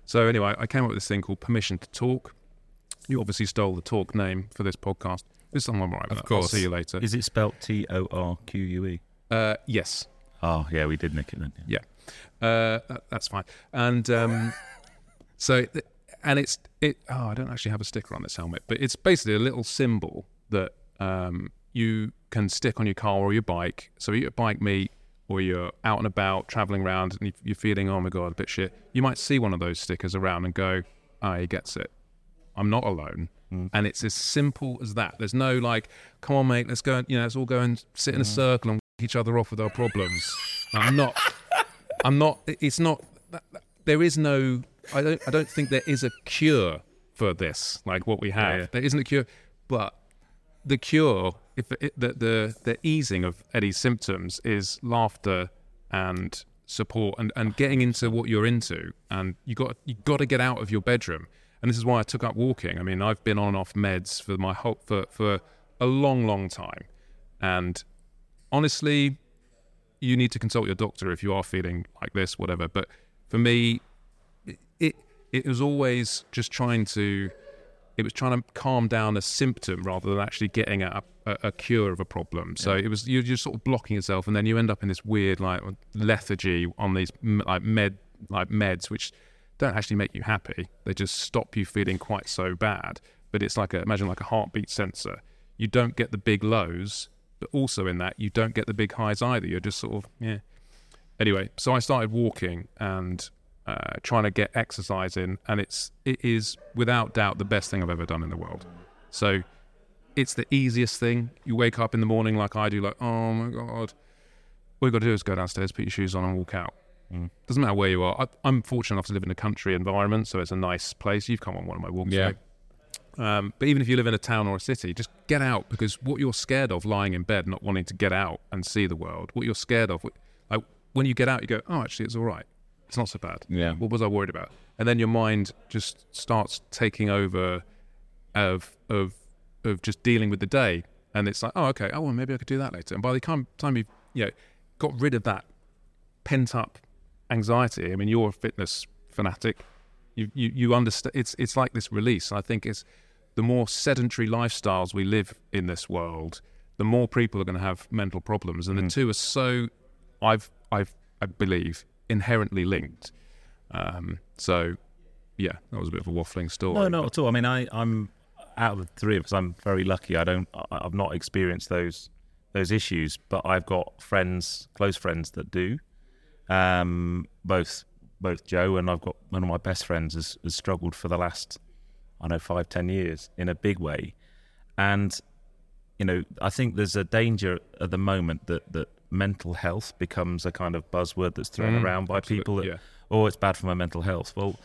So anyway, I came up with this thing called Permission to Talk. You obviously stole the Talk name for this podcast. There's someone right with that. Of course. I'll see you later. Is it spelt T O R Q U E? Uh, yes. Oh, yeah, we did nick it then. Yeah, yeah. Uh, that, that's fine. And um, so, and it's, it. oh, I don't actually have a sticker on this helmet, but it's basically a little symbol that um, you can stick on your car or your bike. So you're at a bike meet or you're out and about traveling around and you're feeling, oh my God, a bit shit. You might see one of those stickers around and go, oh, he gets it. I'm not alone. Mm. And it's as simple as that. There's no like, come on, mate, let's go and, you know, let's all go and sit in a circle and each other off with our problems. I'm not, I'm not, it's not, there is no, I don't, I don't think there is a cure for this, like what we have. Yeah. There isn't a cure, but the cure, if it, the, the the easing of Eddie's symptoms is laughter and support and, and getting into what you're into. And you got you got to get out of your bedroom. And this is why I took up walking. I mean, I've been on and off meds for my whole for, for a long, long time. And honestly, you need to consult your doctor if you are feeling like this, whatever. But for me, it it was always just trying to, it was trying to calm down a symptom rather than actually getting at a, a cure of a problem. So yeah. It was, you're just sort of blocking yourself, and then you end up in this weird like lethargy on these like med like meds, which don't actually make you happy. They just stop you feeling quite so bad. But it's like a, imagine like a heartbeat sensor. You don't get the big lows, but also in that you don't get the big highs either. You're just sort of, yeah. Anyway, so I started walking and uh, trying to get exercise in, and it's, it is without doubt the best thing I've ever done in the world. So it's the easiest thing. You wake up in the morning like I do, like, oh my God, all you've got to do is go downstairs, put your shoes on and walk out. Mm. Doesn't matter where you are. I, I'm fortunate enough to live in a country environment, so it's a nice place. You've come on one of my walks, yeah. Um, but even if you live in a town or a city, just get out, because what you're scared of lying in bed, not wanting to get out and see the world, what you're scared of, like when you get out, you go, oh, actually, it's all right. It's not so bad. Yeah. What was I worried about? And then your mind just starts taking over of of of just dealing with the day, and it's like, oh, okay, oh, well, maybe I could do that later. And by the time you've, you know, got rid of that pent up anxiety, I mean, you're a fitness fanatic. You you, you understand. It's it's like this release. I think it's the more sedentary lifestyles we live in this world, the more people are going to have mental problems, and the mm. two are so, I've I've I believe inherently linked. Um, so yeah, that was a bit of a waffling story. No, not at all. I mean, I I'm out of the three of us, I'm very lucky. I don't I, I've not experienced those those issues, but I've got friends, close friends that do. Um, both both Joe and I've got one of my best friends has, has struggled for the last, I know, five, ten years in a big way. And, you know, I think there's a danger at the moment that, that mental health becomes a kind of buzzword that's thrown mm, around by absolutely, people that, yeah. oh, it's bad for my mental health. Well,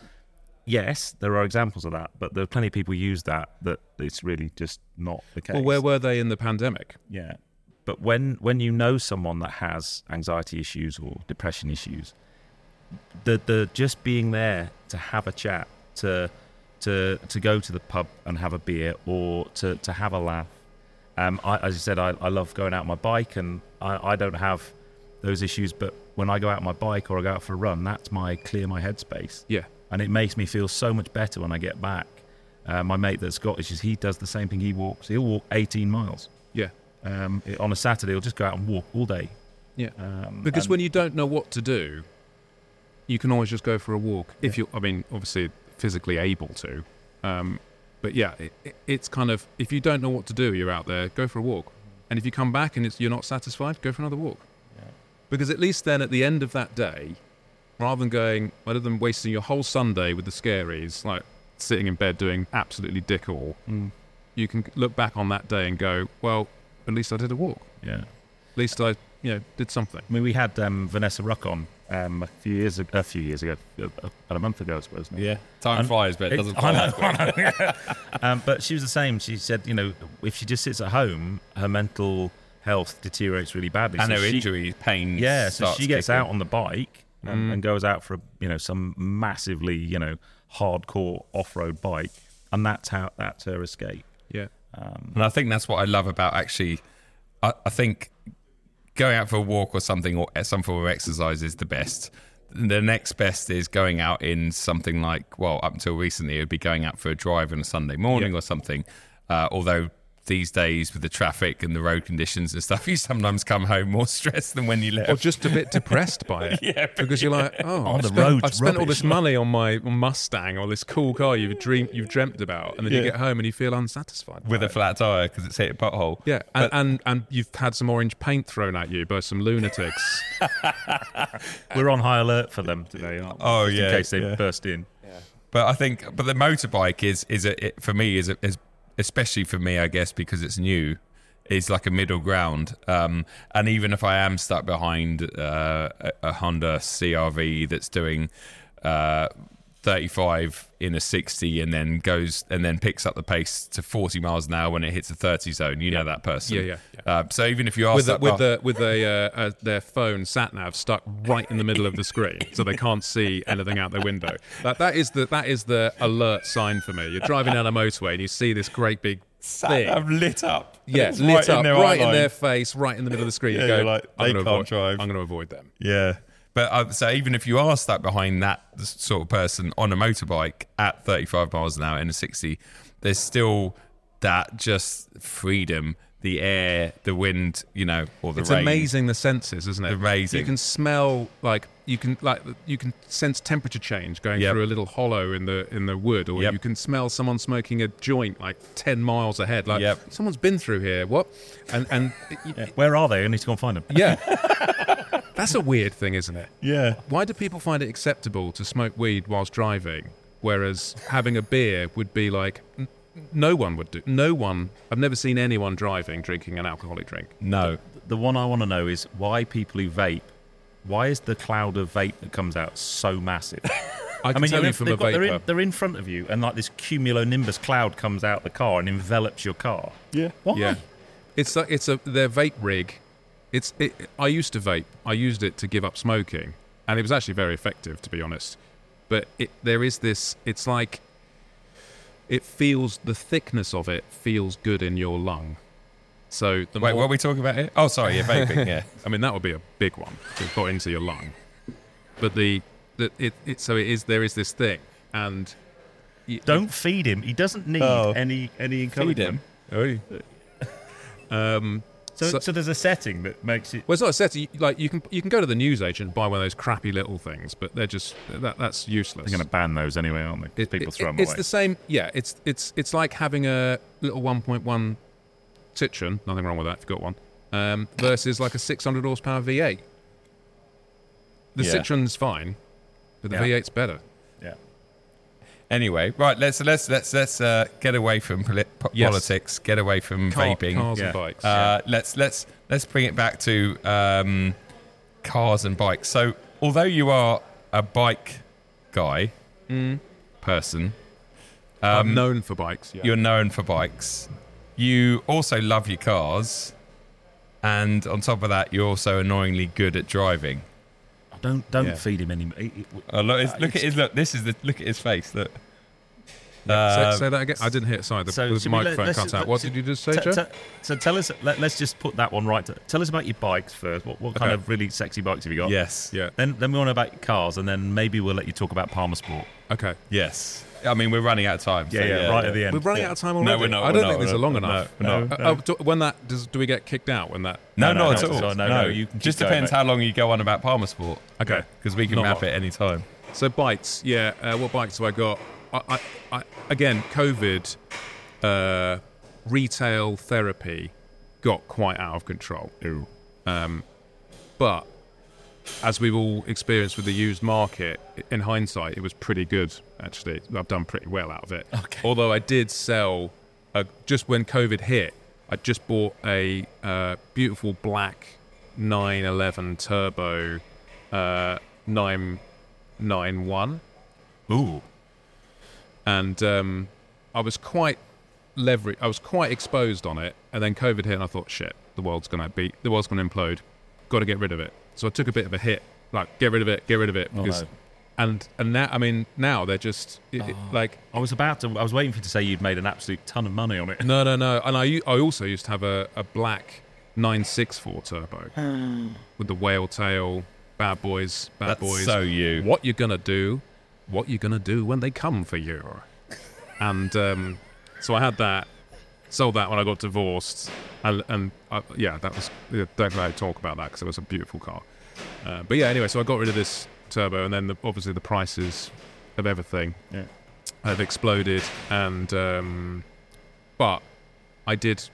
yes, there are examples of that, but there are plenty of people who use that, that it's really just not the case. Well, where were they in the pandemic? Yeah. But when, when you know someone that has anxiety issues or depression issues, the the just being there to have a chat, to to to go to the pub and have a beer, or to, to have a laugh. Um, I, as you said, I, I love going out on my bike, and I, I don't have those issues. But when I go out on my bike or I go out for a run, that's my clear my headspace. Yeah, and it makes me feel so much better when I get back. Uh, my mate that's Scottish, he does the same thing. He walks. He'll walk eighteen miles. Yeah. Um, on a Saturday, he'll just go out and walk all day. Yeah, um, because when you don't know what to do, you can always just go for a walk. Yeah. If you, I mean, obviously physically able to, um, but yeah, it, it, it's kind of, if you don't know what to do, you're out there, go for a walk, and if you come back and it's, you're not satisfied, go for another walk. Yeah. Because at least then at the end of that day, rather than going, rather than wasting your whole Sunday with the scaries, like sitting in bed doing absolutely dick all, mm. you can look back on that day and go, well, at least I did a walk. Yeah. At least I, you know, did something. I mean, we had um, Vanessa Ruck on um, a few years ago, a few years ago, about a month ago, I suppose. Now. Yeah. Time and flies, but it doesn't fly. I know. um, but she was the same. She said, you know, if she just sits at home, her mental health deteriorates really badly. And so her she, injury, pain. Yeah. So she gets kicking out on the bike mm. and, and goes out for, you know, some massively, you know, hardcore off-road bike, and that's how that's her escape. Yeah. Um, and I think that's what I love about actually, I, I think going out for a walk or something or some form of exercise is the best. The next best is going out in something like, well, up until recently, it would be going out for a drive on a Sunday morning yeah. or something. Uh, although these days with the traffic and the road conditions and stuff, you sometimes come home more stressed than when you left. Or just a bit depressed by it. yeah, because you're yeah. like, oh, oh I've, the spent, road's I've spent all this money on my Mustang or this cool car you've dreamed, you've dreamt about. And then yeah. you get home and you feel unsatisfied. With a it. flat tyre because it's hit a pothole. Yeah, and, and, and you've had some orange paint thrown at you by some lunatics. We're on high alert for them today, aren't we? Oh, just yeah. in case they yeah. burst in. But I think, but the motorbike is is a, it, for me is, a, is especially for me, I guess, because it's new, is like a middle ground. Um, and even if I am stuck behind uh, a, a Honda C R V that's doing uh, thirty-five in a sixty and then goes and then picks up the pace to forty miles an hour when it hits the thirty zone, you yeah. know that person. Yeah, yeah. yeah. Uh, so even if you are with stuck the, with, the, with the, uh, uh, their phone sat nav stuck right in the middle of the screen, so they can't see anything out their window. That that is the that is the alert sign for me. You're driving down a motorway and you see this great big thing. I've lit up. Yeah, it's lit right up, in their right in their face, right in the middle of the screen. Yeah, you go, you're like, they I'm can't avoid, drive. I'm going to avoid them. Yeah. But uh, so even if you are stuck behind that sort of person on a motorbike at thirty-five miles an hour in a sixty, there's still that just freedom, the air, the wind, you know, or the it's rain. It's amazing, the senses, isn't it? Amazing. You can smell, like you can like you can sense temperature change going yep. through a little hollow in the in the wood, or yep. you can smell someone smoking a joint like ten miles ahead. Like yep. someone's been through here. What? And and yeah. where are they? I need to go and find them. Yeah. That's a weird thing, isn't it? Yeah. Why do people find it acceptable to smoke weed whilst driving, whereas having a beer would be like, n- no one would do. No one. I've never seen anyone driving drinking an alcoholic drink. No. The, the one I want to know is why people who vape, why is the cloud of vape that comes out so massive? I can I mean, tell you from a got, vapor. They're in, they're in front of you, and like this cumulonimbus cloud comes out the car and envelops your car. Yeah. Why? Yeah. It's a, it's a their vape rig. It's. It, I used to vape. I used it to give up smoking, and it was actually very effective, to be honest. But it, there is this. It's like. It feels the thickness of it feels good in your lung. So the wait, more, what are we talking about here? Oh, sorry, yeah, vaping. Yeah, I mean that would be a big one to put into your lung. But the that it, it so it is there is this thing, and it, don't it, feed him. He doesn't need oh, any any encouragement. Feed him. um. So, so, so there's a setting that makes it. Well, it's not a setting. Like you can you can go to the newsagent and buy one of those crappy little things, but they're just that that's useless. They're going to ban those anyway, aren't they? Because people it, throw it, them it's away. It's the same. Yeah, it's it's it's like having a little one point one Citroen. Nothing wrong with that. If you've got one, um, versus like a six hundred horsepower V eight. The yeah. Citroen's fine, but the yeah. V eight's better. Yeah. Anyway, right. Let's let's let's let's uh, get away from poli- po- yes. politics. Get away from Car, vaping. Cars yeah. and bikes. Uh, yeah. Let's let's let's bring it back to um, cars and bikes. So, although you are a bike guy, mm. person, um, I'm known for bikes. Yeah. You're known for bikes. You also love your cars, and on top of that, you're also annoyingly good at driving. Don't don't yeah. feed him any. He, he, oh, look, it's, look at his look. This is the look at his face. Look. Uh, say, say that again. I didn't hear it. Sorry, the, so the microphone let, cut let, out. What did you just say, t- Joe? T- so tell us. Let, let's just put that one right. To, tell us about your bikes first. What, what okay. kind of really sexy bikes have you got? Yes. Yeah. Then then we want to know about your cars, and then maybe we'll let you talk about Palmer Sport. Okay. Yes. I mean, we're running out of time. So yeah, yeah, yeah. Right yeah. at the end. We're running yeah. out of time already. No, we're not. I don't think these are long enough. No. no, no. Uh, do, when that does, do we get kicked out? When that? No, no, no not no, at all. No, no. no you just depends going, how long you go on about Palmer Sport. Okay, because we can not wrap long. It any time. So bikes, yeah. Uh, what bikes have I got? I, I, I again, COVID, uh, retail therapy, got quite out of control. Ew. Um, but as we've all experienced with the used market, in hindsight, it was pretty good. Actually, I've done pretty well out of it. Okay. Although I did sell, a, just when COVID hit, I just bought a uh, beautiful black nine eleven Turbo uh, nine ninety-one. Ooh. And um, I was quite leveraged. I was quite exposed on it. And then COVID hit, and I thought, shit, the world's gonna be, the world's gonna implode. Got to get rid of it. So I took a bit of a hit, like get rid of it, get rid of it, because. Oh, no. And and now I mean now they're just it, oh, it, like I was about to I was waiting for you to say you'd made an absolute ton of money on it. No no no, and I I also used to have a, a black nine sixty-four turbo mm. with the whale tail, bad boys, bad That's boys. So you, what you're gonna do? What you're gonna do when they come for you? And um, so I had that, sold that when I got divorced, and and I, yeah, that was don't really talk about that because it was a beautiful car. Uh, but yeah, anyway, so I got rid of this turbo, and then the, obviously the prices of everything yeah. have exploded, and um, but I did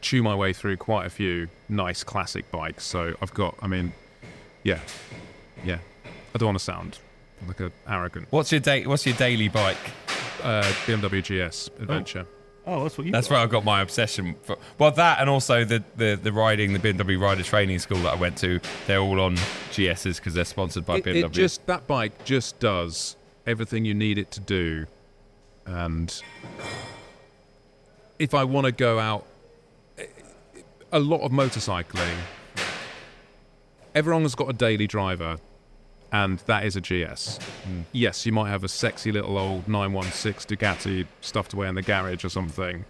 chew my way through quite a few nice classic bikes. So I've got, I mean, yeah, yeah. I don't want to sound like a arrogant. What's your day? What's your daily bike? Uh, B M W G S Adventure. Oh, oh that's what you. That's got. Where I got my obsession. For, well, that and also the, the, the riding, the B M W rider training school that I went to. They're all on G Ss because they're sponsored by it, B M W. It just that bike just does everything you need it to do, and if I want to go out, a lot of motorcycling. Everyone's got a daily driver, and that is a G S. Mm. Yes, you might have a sexy little old nine one six Ducati stuffed away in the garage or something,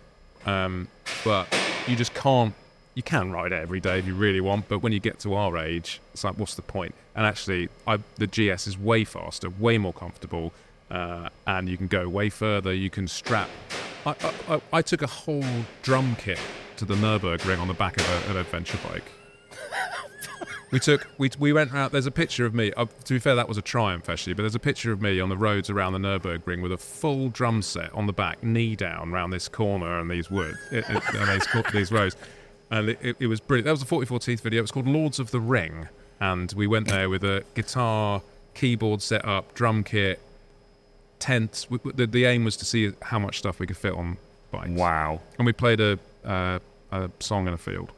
um, but you just can't. You can ride it every day if you really want, but when you get to our age, it's like, what's the point? And actually, I, the G S is way faster, way more comfortable, uh, and you can go way further. You can strap. I, I, I took a whole drum kit to the Nürburgring on the back of a, an adventure bike. We took, we we went out, there's a picture of me, uh, to be fair that was a Triumph actually, but there's a picture of me on the roads around the Nürburgring with a full drum set on the back, knee down round this corner and these woods, and these, these roads, and it, it, it was brilliant. That was a forty-four Teeth video, it was called Lords of the Ring, and we went there with a guitar, keyboard setup, drum kit, tents. We, the, the aim was to see how much stuff we could fit on bikes. Wow. And we played a, uh, a song in a field.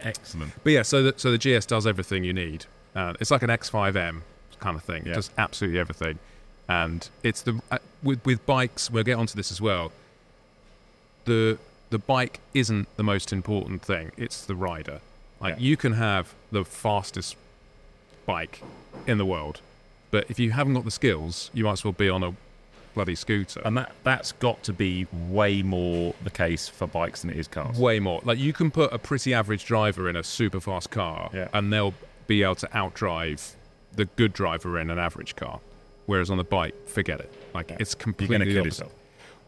Excellent. But yeah, so the, so the G S does everything you need. Uh, it's like an X five M kind of thing. Yeah. It does absolutely everything. And it's the uh, with with bikes, we'll get onto this as well. The the bike isn't the most important thing. It's the rider. Like yeah. You can have the fastest bike in the world, but if you haven't got the skills, you might as well be on a bloody scooter. And that that's got to be way more the case for bikes than it is cars. Way more. Like you can put a pretty average driver in a super fast car, yeah. and they'll be able to outdrive the good driver in an average car. Whereas on the bike, forget it. Like yeah. it's completely. You're gonna kill yourself.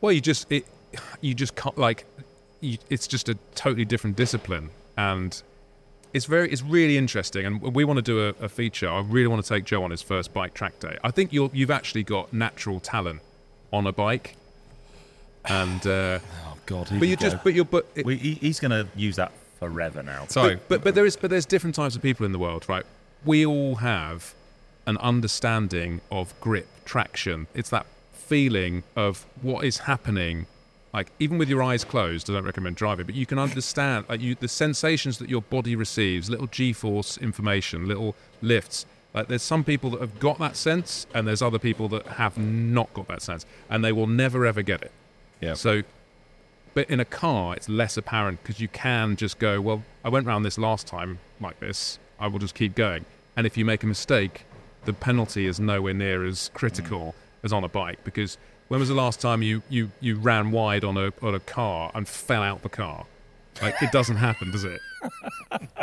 Well, you just it, you just can't like. You, it's just a totally different discipline, and it's very it's really interesting. And we want to do a, a feature. I really want to take Joe on his first bike track day. I think you're you've actually got natural talent on a bike, and uh, oh god, but you go. just but you're but it, we, he, he's going to use that forever now. So, but, but but there is but there's different types of people in the world, right? We all have an understanding of grip, traction. It's that feeling of what is happening, like even with your eyes closed. I don't recommend driving, but you can understand like you the sensations that your body receives, little G-force information, little lifts. Like there's some people that have got that sense, and there's other people that have not got that sense, and they will never ever get it. Yeah. So, but in a car, it's less apparent because you can just go, well, I went round this last time like this. I will just keep going. And if you make a mistake, the penalty is nowhere near as critical mm. as on a bike. Because when was the last time you you, you ran wide on a on a car and fell out the car? Like it doesn't happen, does it?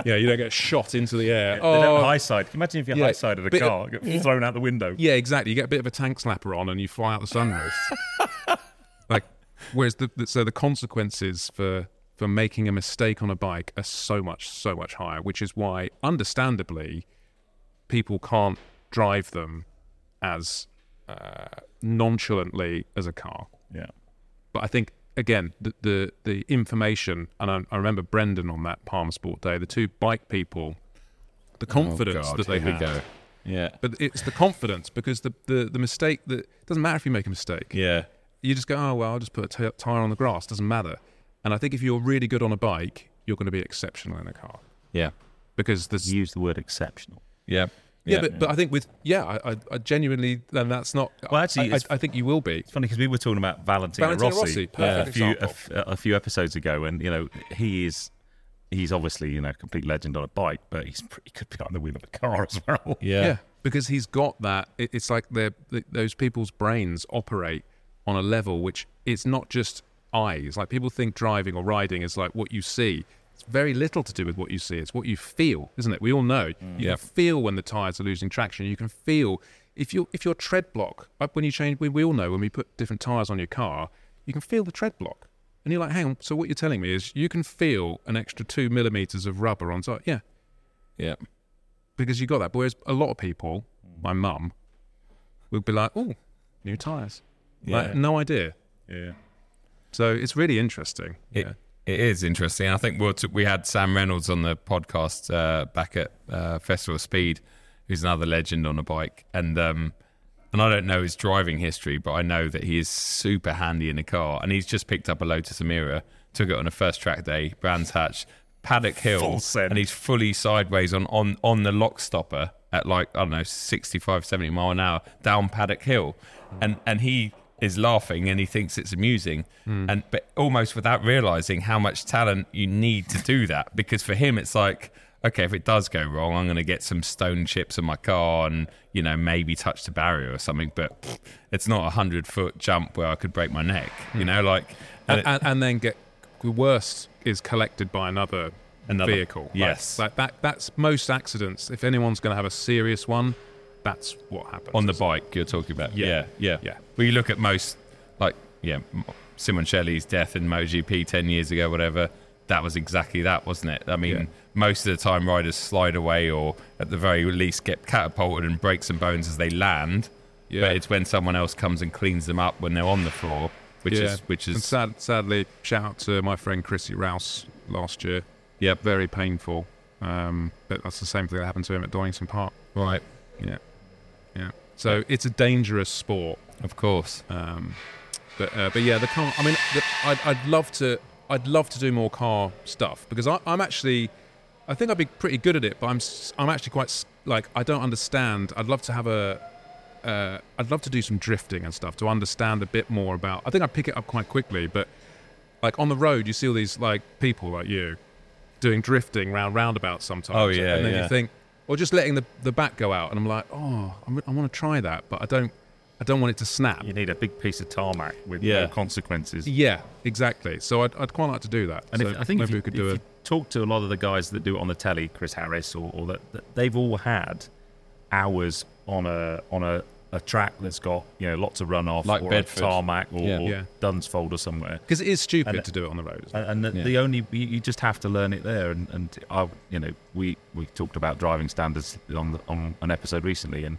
Yeah, you don't get shot into the air. Yeah, oh, they don't high side. Can you imagine if you yeah, high sided a car, of, get thrown yeah. out the window? Yeah, exactly. You get a bit of a tank slapper on, and you fly out the sunroof. Like, whereas the, the so the consequences for for making a mistake on a bike are so much so much higher, which is why, understandably, people can't drive them as uh, nonchalantly as a car. Yeah, but I think. Again, the, the the information, and I, I remember Brendan on that Palmer Sport day, the two bike people, the confidence oh God, that they had. Go. Yeah. But it's the confidence, because the, the, the mistake, that it doesn't matter if you make a mistake. Yeah. You just go, oh, well, I'll just put a t- tyre on the grass. Doesn't matter. And I think if you're really good on a bike, you're going to be exceptional in a car. Yeah. Because there's... You use the word exceptional. Yeah. Yeah, yeah, but, yeah, but I think with, yeah, I, I genuinely, then that's not, well, actually, I, I, I think you will be. It's funny because we were talking about Valentino, Valentino Rossi, Rossi yeah. a, few, a, f- a few episodes ago, and, you know, he is, he's obviously, you know, a complete legend on a bike, but he's he could be on the wheel of a car as well. Yeah, yeah, because he's got that, it, it's like they're, the, those people's brains operate on a level which it's not just eyes. Like people think driving or riding is like what you see. It's very little to do with what you see. It's what you feel, isn't it? We all know. Mm. You yeah. can feel when the tyres are losing traction. You can feel if you if your tread block, when you change, we, we all know when we put different tyres on your car, you can feel the tread block. And you're like, hang on, so what you're telling me is you can feel an extra two millimetres of rubber on top. Yeah. Yeah. Because you got that. But whereas a lot of people, my mum, would be like, oh, new tyres. Yeah. Like, no idea. Yeah. So it's really interesting. It- yeah. It is interesting. I think we'll t- we had Sam Reynolds on the podcast uh, back at uh, Festival of Speed, who's another legend on a bike, and um, And I don't know his driving history, but I know that he is super handy in a car. And he's just picked up a Lotus Emira, took it on a first track day, Brands Hatch, Paddock Hill, and he's fully sideways on, on, on the lock stopper at like, I don't know, sixty-five, seventy mile an hour down Paddock Hill. And and he is laughing and he thinks it's amusing. Mm. and But almost without realising how much talent you need to do that. Because for him, it's like, okay, if it does go wrong, I'm going to get some stone chips in my car and, you know, maybe touch the barrier or something, but it's not a hundred-foot jump where I could break my neck, you know, like... And, and, it, and then get... The worst is collected by another, another vehicle. Yes. Like, like that. That's most accidents. If anyone's going to have a serious one, that's what happens. On the bike you're talking about. Yeah, yeah. yeah. yeah. Well, you look at most, like, yeah, Simoncelli's death in MotoGP ten years ago, whatever... That was exactly that, wasn't it? I mean, yeah. most of the time riders slide away or at the very least get catapulted and break some bones as they land. Yeah. But it's when someone else comes and cleans them up when they're on the floor, which yeah. is... which is. And sad, sadly, shout out to my friend Chrissy Rouse last year. Yeah. Very painful. Um, but that's the same thing that happened to him at Donington Park. Right. Yeah. Yeah. So yeah. it's a dangerous sport. Of course. Um, but, uh, but yeah, the car... I mean, the, I'd, I'd love to... I'd love to do more car stuff because I, I'm actually, I think I'd be pretty good at it, but I'm I'm actually quite, like, I don't understand. I'd love to have a, uh, I'd love to do some drifting and stuff to understand a bit more about, I think I'd pick it up quite quickly, but like on the road, you see all these like people like you doing drifting round roundabouts sometimes. Oh yeah, And then yeah. you think, or just letting the, the back go out and I'm like, oh, I'm, I want to try that, but I don't. I don't want it to snap. You need a big piece of tarmac with yeah. no consequences. Yeah, exactly. So I'd, I'd quite like to do that. And so if, I think maybe if you, we could do if a... you talk to a lot of the guys that do it on the telly, Chris Harris, or, or that, that, they've all had hours on a on a, a track that's got, you know, lots of runoff, like or Bedford. a tarmac, or, yeah. or yeah. Dunsfold or somewhere. Because it is stupid and, to do it on the road. And, and the, yeah. the only you just have to learn it there. And, and I, you know, we we talked about driving standards on the, on an episode recently, and.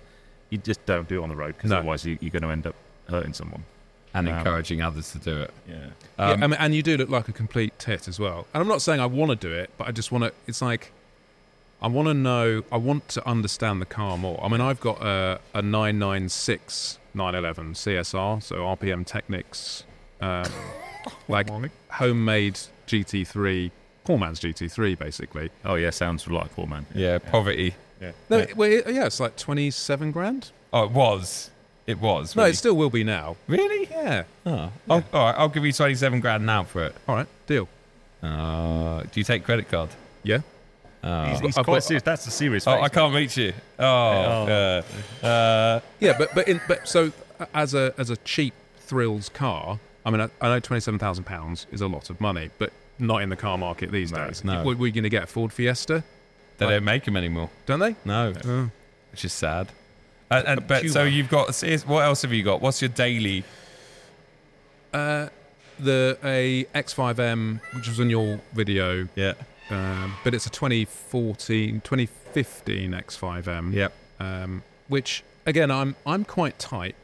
You just don't do it on the road because no. otherwise you, you're going to end up hurting someone and um, encouraging others to do it. Yeah, um, yeah I mean, and you do look like a complete tit as well. And I'm not saying I want to do it, but I just want to. It's like I want to know. I want to understand the car more. I mean, I've got a, a nine ninety-six nine eleven C S R, so R P M Technics, um, like homemade G T three, poor man's G T three, basically. Oh yeah, sounds like poor man. Yeah, yeah. Poverty. Yeah. No, yeah. Well, yeah, it's like twenty-seven grand. Oh, it was. It was. Really. No, it still will be now. Really? Yeah. Oh, yeah. I'll, all right. I'll give you twenty-seven grand now for it. All right, deal. Uh, do you take credit card? Yeah. Oh. He's, he's quite got, serious. That's a serious. Oh, face, I can't man. reach you. Oh. oh. Uh, uh. Yeah, but but in, but so as a as a cheap thrills car, I mean, I, I know twenty-seven thousand pounds is a lot of money, but not in the car market these no, days. No. We're going to get a Ford Fiesta. They like, don't make them anymore. Don't they? No. no. Which is sad. And, and, but so you've got... What else have you got? What's your daily... Uh, the a X five M, which was in your video. Yeah. Um, but it's a twenty fourteen, twenty fifteen X five M. Yep. Um, which, again, I'm I'm quite tight.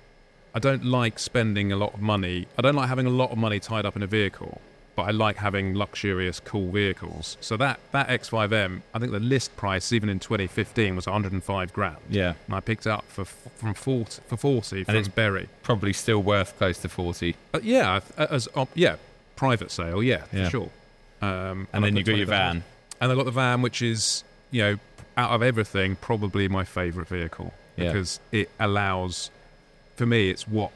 I don't like spending a lot of money. I don't like having a lot of money tied up in a vehicle. But I like having luxurious, cool vehicles. So that, that X five M, I think the list price, even in twenty fifteen, was one hundred five grand. Yeah. And I picked it up for, from forty, for forty from Berry. Probably still worth close to forty. But yeah, as uh, yeah, private sale, yeah, yeah. for sure. Um, and, and then you got your van. And I got the van, which is, you know, out of everything, probably my favourite vehicle. Yeah. Because it allows, for me, it's what,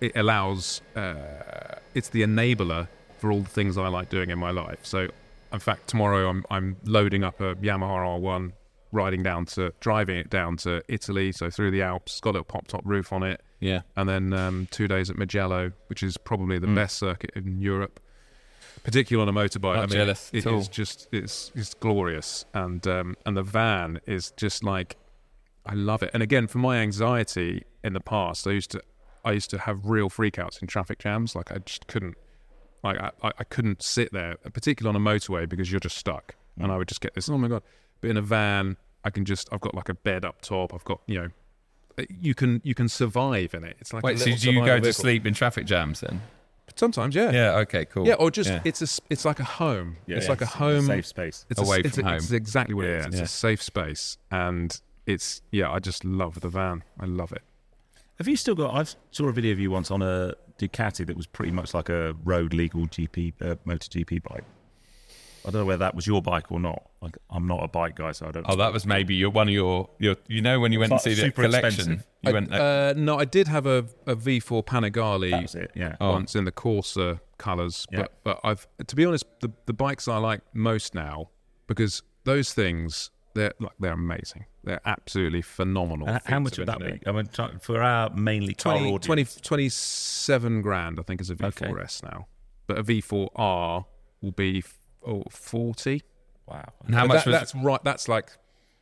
it allows, uh, it's the enabler for all the things I like doing in my life. So, in fact, tomorrow I'm I'm loading up a Yamaha R one, riding down to, driving it down to Italy, so through the Alps. It's got a little pop-top roof on it. Yeah. And then um, two days at Mugello, which is probably the mm. best circuit in Europe, particularly on a motorbike. Not I mean, jealous it, it at all. is just it's it's glorious, and um, and the van is just like, I love it. And again, for my anxiety in the past, I used to I used to have real freakouts in traffic jams. Like I just couldn't. Like I, I couldn't sit there, particularly on a motorway, because you're just stuck. And I would just get this, oh my God. But in a van, I can just, I've got like a bed up top. I've got, you know, you can you can survive in it. It's like Wait, so do you go vehicle. to sleep in traffic jams then? Sometimes, yeah. Yeah, okay, cool. Yeah, or just, yeah. it's a, it's like a home. Yeah, it's yeah, like it's a home. A safe space. It's Away a, from it's a, home. It's exactly what yeah, it is. It's yeah. a safe space. And it's, yeah, I just love the van. I love it. Have you still got... I saw a video of you once on a Ducati that was pretty much like a road legal G P, uh, MotoGP bike. I don't know whether that was your bike or not. Like, I'm not a bike guy, so I don't... Oh, that was maybe your one of your... your you know when you went it's and see the collection? Expensive. You I, went like, uh, no, I did have a, a V four Panigale that was it, yeah. once in the Corsa colours. Yeah. But, but I've to be honest, the, the bikes I like most now, because those things, they're like they're amazing. They're absolutely phenomenal. Uh, how much would that be? I mean, for our mainly car audience. twenty, twenty-seven grand, I think, is a V four S okay. now. But a V four R will be... Oh, forty. Wow. And how but much that, was that's right that's like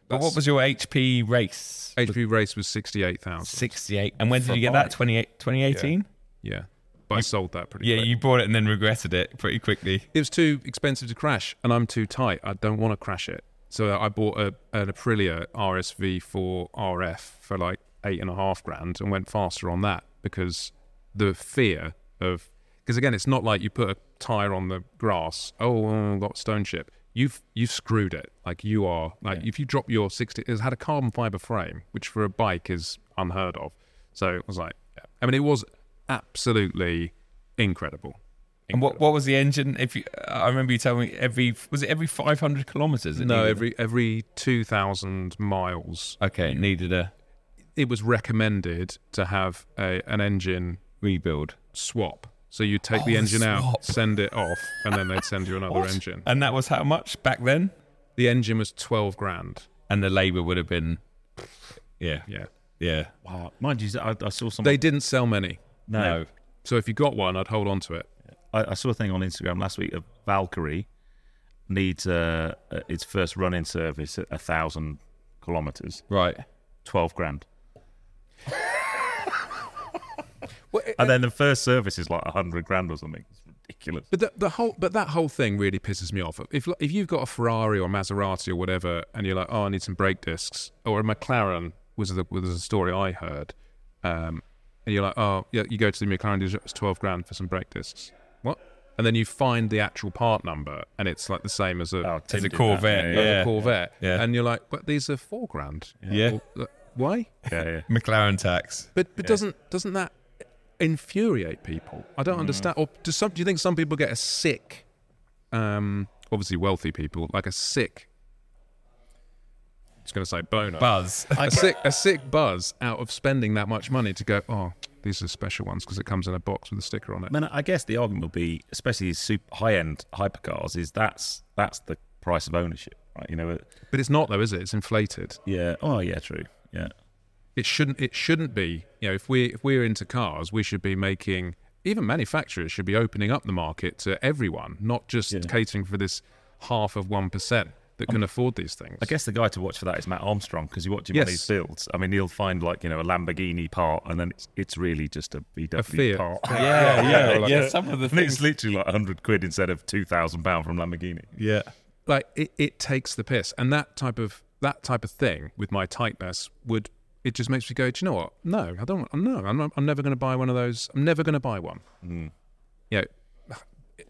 that's, what was your H P race? H P race was sixty-eight thousand. sixty-eight. And when did you get that? twenty-eight, twenty eighteen? Yeah. yeah. But you, I sold that pretty yeah, quick. Yeah, you bought it and then regretted it pretty quickly. It was too expensive to crash and I'm too tight. I don't want to crash it. So I bought a, an Aprilia R S V four R F for like eight and a half grand and went faster on that because the fear of because again, it's not like you put a tire on the grass. Oh, oh, got stone chip. You've you've screwed it. Like you are. Like yeah. if you drop your sixty, it's had a carbon fiber frame, which for a bike is unheard of. So it was like, yeah. I mean, it was absolutely incredible. incredible. And what what was the engine? If you, I remember you telling me every was it every five hundred kilometers? No, every a... every two thousand miles. Okay, it needed a. It was recommended to have a an engine rebuild swap. So you take oh, the engine swap. out, send it off, and then they'd send you another engine. And that was how much back then? The engine was twelve grand, and the labour would have been, yeah, yeah, yeah. Wow, mind you, I, I saw some. They didn't sell many. No. no. So if you got one, I'd hold on to it. I, I saw a thing on Instagram last week of Valkyrie needs uh, its first run-in service at a thousand kilometres. Right. Twelve grand. Well, it, and then the first service is like a hundred grand or something. It's ridiculous. But the, the whole, but that whole thing really pisses me off. If if you've got a Ferrari or Maserati or whatever, and you're like, oh, I need some brake discs, or a McLaren was the was a story I heard, um, and you're like, oh, yeah, you go to the McLaren, it's twelve grand for some brake discs. What? And then you find the actual part number, and it's like the same as a oh, as a Corvette, yeah, yeah, yeah. a Corvette, yeah. And you're like, but these are four grand. Yeah. yeah. Why? Yeah, yeah. McLaren tax. But but yeah. doesn't doesn't that infuriate people? I don't mm. understand. Or do some? Do you think some people get a sick? Um, obviously, wealthy people like a sick. I was going to say boner. Buzz. a sick, a sick buzz out of spending that much money to go. Oh, these are special ones because it comes in a box with a sticker on it. Man, I guess the argument would be, especially these super high-end hypercars, is that's that's the price of ownership, right? You know. It, but it's not though, is it? It's inflated. Yeah. Oh, yeah. True. Yeah. It shouldn't. It shouldn't be. You know, if we if we're into cars, we should be making. Even manufacturers should be opening up the market to everyone, not just yeah. catering for this half of one percent that can I mean, afford these things. I guess the guy to watch for that is Matt Armstrong because you watch him yes. on these builds. I mean, he'll find like you know a Lamborghini part, and then it's it's really just a V W a part. Yeah, yeah, yeah. Like, yeah some of the and things. It's literally like a hundred quid instead of two thousand pound from Lamborghini. Yeah, like it, it takes the piss, and that type of that type of thing with my tightness would. It just makes me go, do you know what? No, I don't want, no, I'm, not, I'm never going to buy one of those. I'm never going to buy one. Mm. Yeah, you know,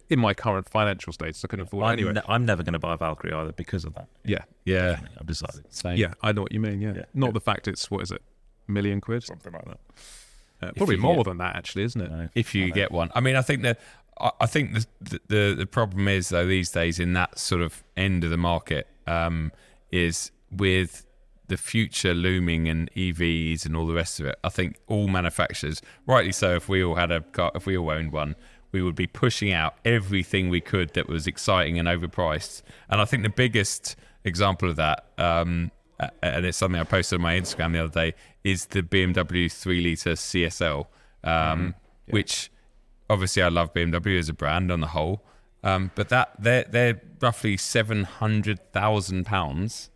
in my current financial status, I couldn't afford it anyway. Ne- I'm never going to buy a Valkyrie either because of that. Yeah. Yeah. yeah. I've decided. Same. Yeah, I know what you mean, yeah. yeah. Not yeah. the fact it's, what is it, a million quid? Something like that. Uh, probably more get, than that, actually, isn't it? No, if you get one. I mean, I think, the, I think the, the, the problem is, though, these days in that sort of end of the market um, is with... the future looming and E Vs and all the rest of it. I think all manufacturers, rightly so, if we all had a car, if we all owned one, we would be pushing out everything we could that was exciting and overpriced. And I think the biggest example of that, um, and it's something I posted on my Instagram the other day, is the B M W three litre C S L, um, mm-hmm. yeah. which obviously I love B M W as a brand on the whole, um, but that they're, they're roughly seven hundred thousand pounds.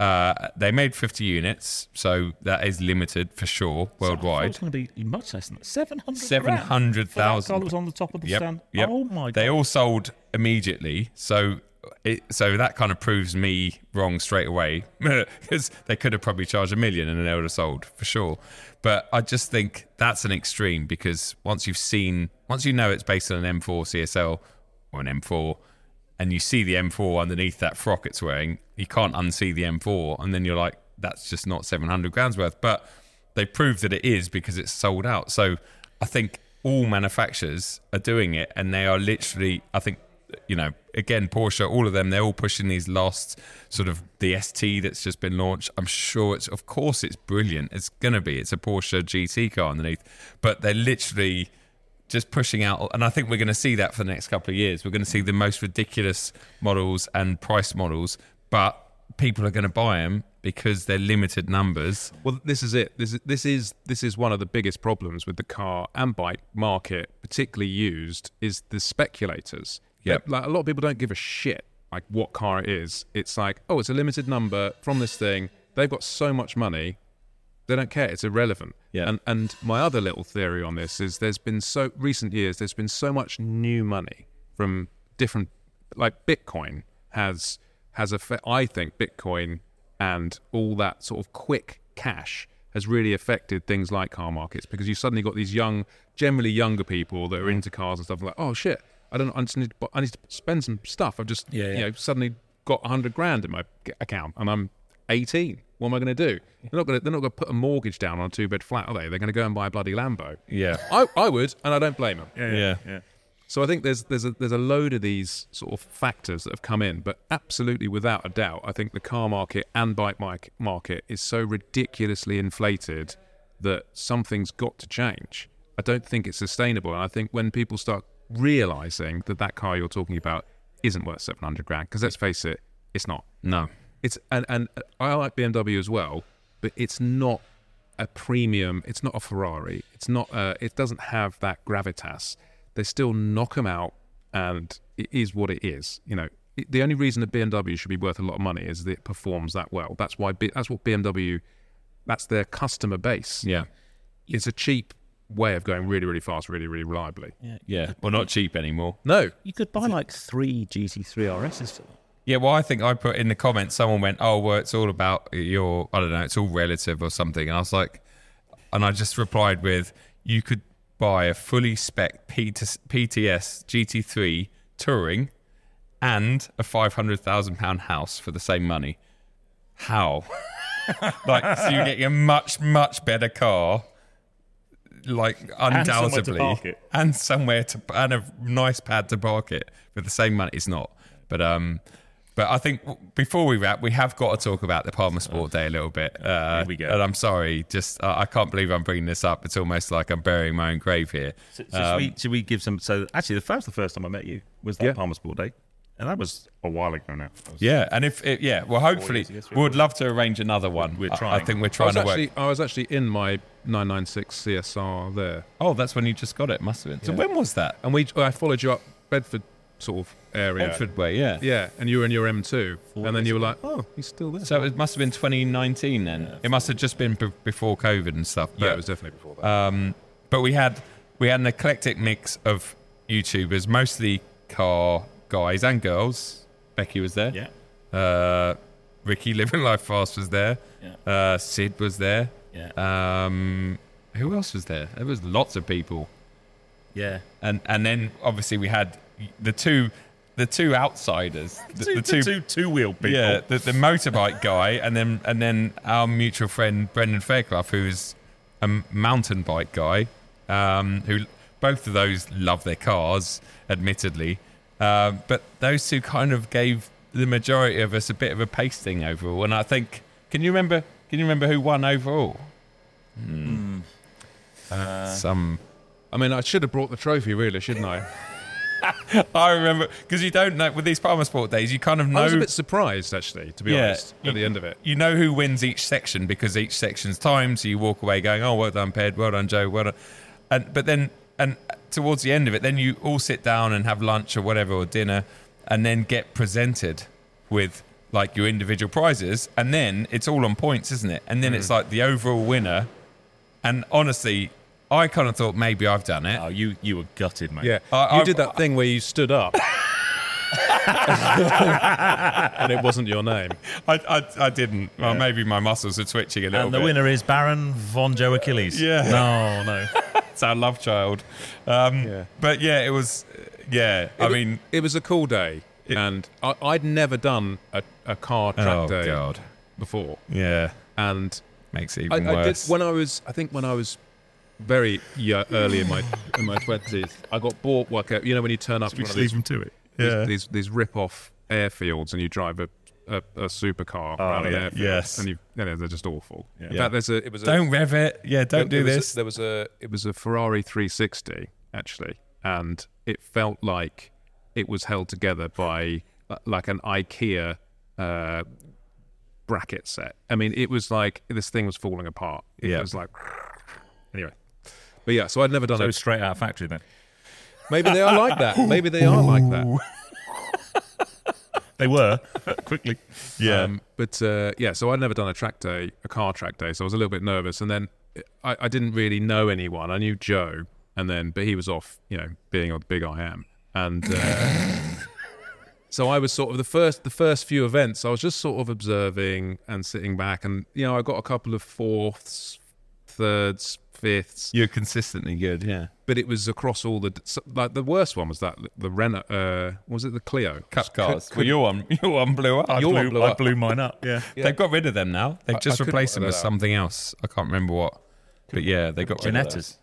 Uh, they made fifty units, so that is limited for sure worldwide. It's going to be much less than that. Seven hundred. Seven hundred thousand. That car was on the top of the yep, stand. Yep. Oh my God! They all sold immediately, so it, so that kind of proves me wrong straight away because they could have probably charged a million and they would have sold for sure. But I just think that's an extreme because once you've seen, once you know it's based on an M four C S L or an M four. And you see the M four underneath that frock it's wearing, you can't unsee the M four, and then you're like, that's just not seven hundred grand's worth. But they proved that it is because it's sold out. So I think all manufacturers are doing it, and they are literally, I think, you know, again, Porsche, all of them, they're all pushing these last sort of the S T that's just been launched. I'm sure it's, of course it's brilliant. It's going to be, it's a Porsche G T car underneath, but they're literally just pushing out. And I think we're going to see that for the next couple of years. We're going to see the most ridiculous models and price models, but people are going to buy them because they're limited numbers. Well, this is it. This is, this is, this is one of the biggest problems with the car and bike market, particularly used, is the speculators. Yep. Like, a lot of people don't give a shit like what car it is. It's like, oh, it's a limited number from this thing. They've got so much money, they don't care. It's irrelevant. Yeah. And and my other little theory on this is there's been so recent years. There's been so much new money from different, like Bitcoin has has a. I think Bitcoin and all that sort of quick cash has really affected things like car markets, because you've suddenly got these young, generally younger people that are into cars and stuff like, oh shit. I don't. I just need. To, I need to spend some stuff. I've just, yeah, yeah. you know, suddenly got a hundred grand in my account, and I'm eighteen. What am I going to do? They're not going. They're not going to put a mortgage down on a two bed flat, are they? They're going to go and buy a bloody Lambo. Yeah, I, I would, and I don't blame them. Yeah, yeah, yeah. So I think there's there's a there's a load of these sort of factors that have come in, but absolutely without a doubt, I think the car market and bike market is so ridiculously inflated that something's got to change. I don't think it's sustainable, and I think when people start realizing that that car you're talking about isn't worth seven hundred grand, because let's face it, it's not. No, it's and and I like B M W as well, but it's not a premium. It's not a Ferrari. It's not. Uh, it doesn't have that gravitas. They still knock them out, and it is what it is. You know, it, the only reason a B M W should be worth a lot of money is that it performs that well. That's why. B, that's what B M W. That's their customer base. Yeah, it's a cheap way of going really, really fast, really, really reliably. Yeah, yeah. Well, not cheap anymore. No. You could buy like three G T three R Ss for them. Yeah, well, I think I put in the comments, someone went, oh, well, it's all about your, I don't know, it's all relative or something. And I was like, and I just replied with, you could buy a fully spec P T S G T three Touring and a five hundred thousand pound house for the same money. How? Like, so you're getting a much, much better car, like undoubtedly, and somewhere, and somewhere to and a nice pad to park it for the same money. It's not, but um, but I think w- before we wrap, we have got to talk about the Palmer Sport Day a little bit. Uh, here we go. And I'm sorry, just uh, I can't believe I'm bringing this up. It's almost like I'm burying my own grave here. So, so um, should, we, should we give some? So actually, the first the first time I met you was that yeah. Palmer Sport Day. And that was a while ago now. Yeah, and if it, yeah, well, hopefully years, yes, we would love to arrange another one. We're trying. I, I think we're trying to actually, work. I was actually in my nine ninety-six C S R there. Oh, that's when you just got it. Must have been. Yeah. So when was that? And we, I followed you up Bedford sort of area. Bedford way, yeah, yeah. And you were in your M two, Four and then you were like, oh, he's still there. So it must have been twenty nineteen then. Yeah, it must have just been b- before COVID and stuff. But, yeah, it was definitely before that. Um, but we had we had an eclectic mix of YouTubers, mostly car guys and girls. Becky was there. Yeah. Uh, Ricky Living Life Fast was there. Yeah. Uh, Sid was there. Yeah. Um, who else was there? There was lots of people. Yeah. And and then obviously we had the two the two outsiders, the, two, the two, two two-wheel people. Yeah. The, the motorbike guy, and then and then our mutual friend Brendan Fairclough, who is a mountain bike guy. Um, who both of those love their cars, admittedly. Uh, but those two kind of gave the majority of us a bit of a pasting overall, and I think can you remember? Can you remember who won overall? Mm. Uh, Some. I mean, I should have brought the trophy, really, shouldn't I? I remember because you don't know with these Palmer Sport days. You kind of know. I was a bit surprised, actually, to be yeah, honest. At you, the end of it, you know who wins each section because each section's timed, so you walk away going, "Oh, well done, Ped. Well done, Joe. Well done." And but then. And towards the end of it, then you all sit down and have lunch or whatever or dinner, and then get presented with like your individual prizes, and then it's all on points, isn't it? And then mm. it's like the overall winner. And honestly, I kind of thought maybe I've done it. Oh, you you were gutted, mate. Yeah, I, you I, did that I, thing where you stood up, and it wasn't your name. I I, I didn't. Yeah. Well, maybe my muscles are twitching a little. And the bit. Winner is Baron von Joe Achilles. Yeah. No, no. Our love child, um, yeah. but yeah, it was. Yeah, it I was, mean, it was a cool day, it, and I, I'd never done a, a car track oh day God. before. Yeah, and makes it even I, worse. I did, when I was, I think when I was very young, early in my in my twenties, I got bought like a, you know when you turn up, so you one of these, them to it. Yeah. these these, these rip off airfields and you drive a. A, a supercar, oh, yeah. yes, and you, you know, they're just awful. Yeah. In fact, there's a. It was a, don't rev it. Yeah, don't there, do there this. Was a, there was a. It was a Ferrari three sixty actually, and it felt like it was held together by like an IKEA uh, bracket set. I mean, it was like this thing was falling apart. It yeah. was like anyway, but yeah. So I'd never done so it straight out of factory then. Maybe they are like that. Maybe they are like that. They were quickly, yeah. Um, but uh, yeah, so I'd never done a track day, a car track day, so I was a little bit nervous. And then I, I didn't really know anyone. I knew Joe, and then but he was off, you know, being a big I am. And uh, so I was sort of the first, the first few events. I was just sort of observing and sitting back, and you know, I got a couple of fourths, thirds, fifths. You're consistently good, yeah. But it was across all the like the worst one was that the Renault uh, was it the Clio Cup cars? Well, your one, your one blew up. I your blew, one blew up. I blew mine up. Yeah. yeah, they've got rid of them now. They've I, just I replaced them with something else. I can't remember what. But yeah, they got Genettas,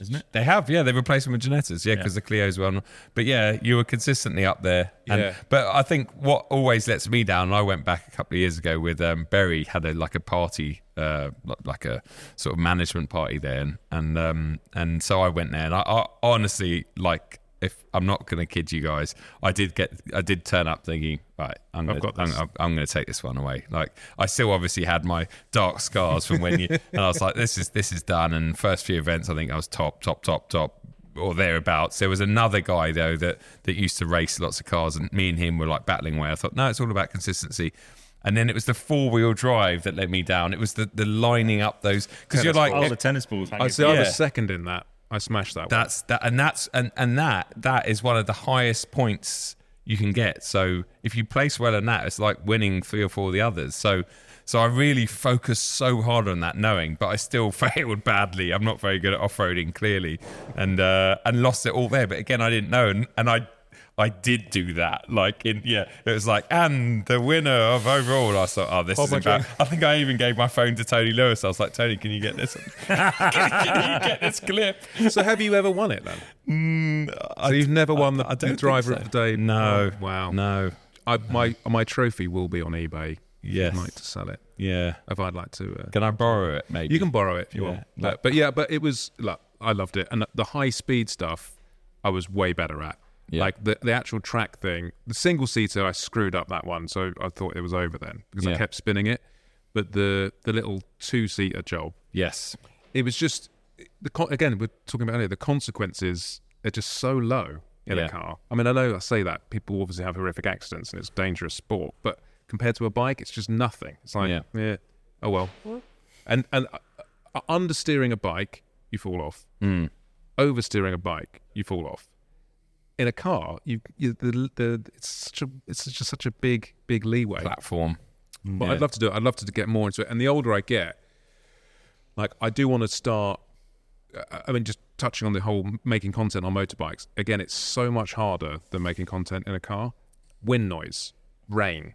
isn't it? They have. Yeah, they replaced them with Genettas. Yeah, because yeah. the Clio's well known. But yeah, you were consistently up there. And, yeah. But I think what always lets me down. And I went back a couple of years ago with um, Berry had a like a party. Uh, like a sort of management party there, and and, um, and so I went there, and I, I honestly, like, if I'm not going to kid you guys, I did get, I did turn up thinking, right, I'm going I'm, I'm to take this one away. Like, I still obviously had my dark scars from when you, and I was like, this is this is done. And first few events, I think I was top, top, top, top. Or thereabouts. There was another guy though that that used to race lots of cars, and me and him were like battling away. I thought, no, it's all about consistency. And then it was the four-wheel drive that let me down. It was the, the lining up those because you're like all oh, the tennis balls. I see. I was yeah. second in that. I smashed that. That's one. that, and that's and, and that that is one of the highest points you can get. So if you place well in that, it's like winning three or four of the others. So so I really focused so hard on that, knowing, but I still failed badly. I'm not very good at off-roading, clearly, and uh, and lost it all there. But again, I didn't know, and, and I. I did do that, like in yeah. It was like, and the winner of overall. I thought, oh, this oh is bad. I think I even gave my phone to Tony Lewis. I was like, Tony, can you get this? can, can you get this clip? So, have you ever won it then? Mm, so I, you've never I, won the, I, I the driver so. of the day? No. Oh, wow. No. I, my my trophy will be on eBay. Yes. I'd like to sell it. Yeah. If I'd like to. Uh, can I borrow it? Maybe you can borrow it if you yeah. want. Like, but, but yeah, but it was like I loved it, and the high speed stuff, I was way better at. Yeah. Like the, the actual track thing, the single seater, I screwed up that one, so I thought it was over then because yeah. I kept spinning it. But the the little two seater job, yes, it was just the again we're talking about earlier. The consequences are just so low in yeah. a car. I mean, I know I say that people obviously have horrific accidents and it's a dangerous sport, but compared to a bike, it's just nothing. It's like yeah, yeah oh well, what? and and uh, understeering a bike, you fall off. Mm. Oversteering a bike, you fall off. In a car, you, you the, the it's such a it's just such a big big leeway platform. But yeah. I'd love to do it. I'd love to get more into it. And the older I get, like I do want to start. I mean, just touching on the whole making content on motorbikes again, it's so much harder than making content in a car. Wind noise, rain,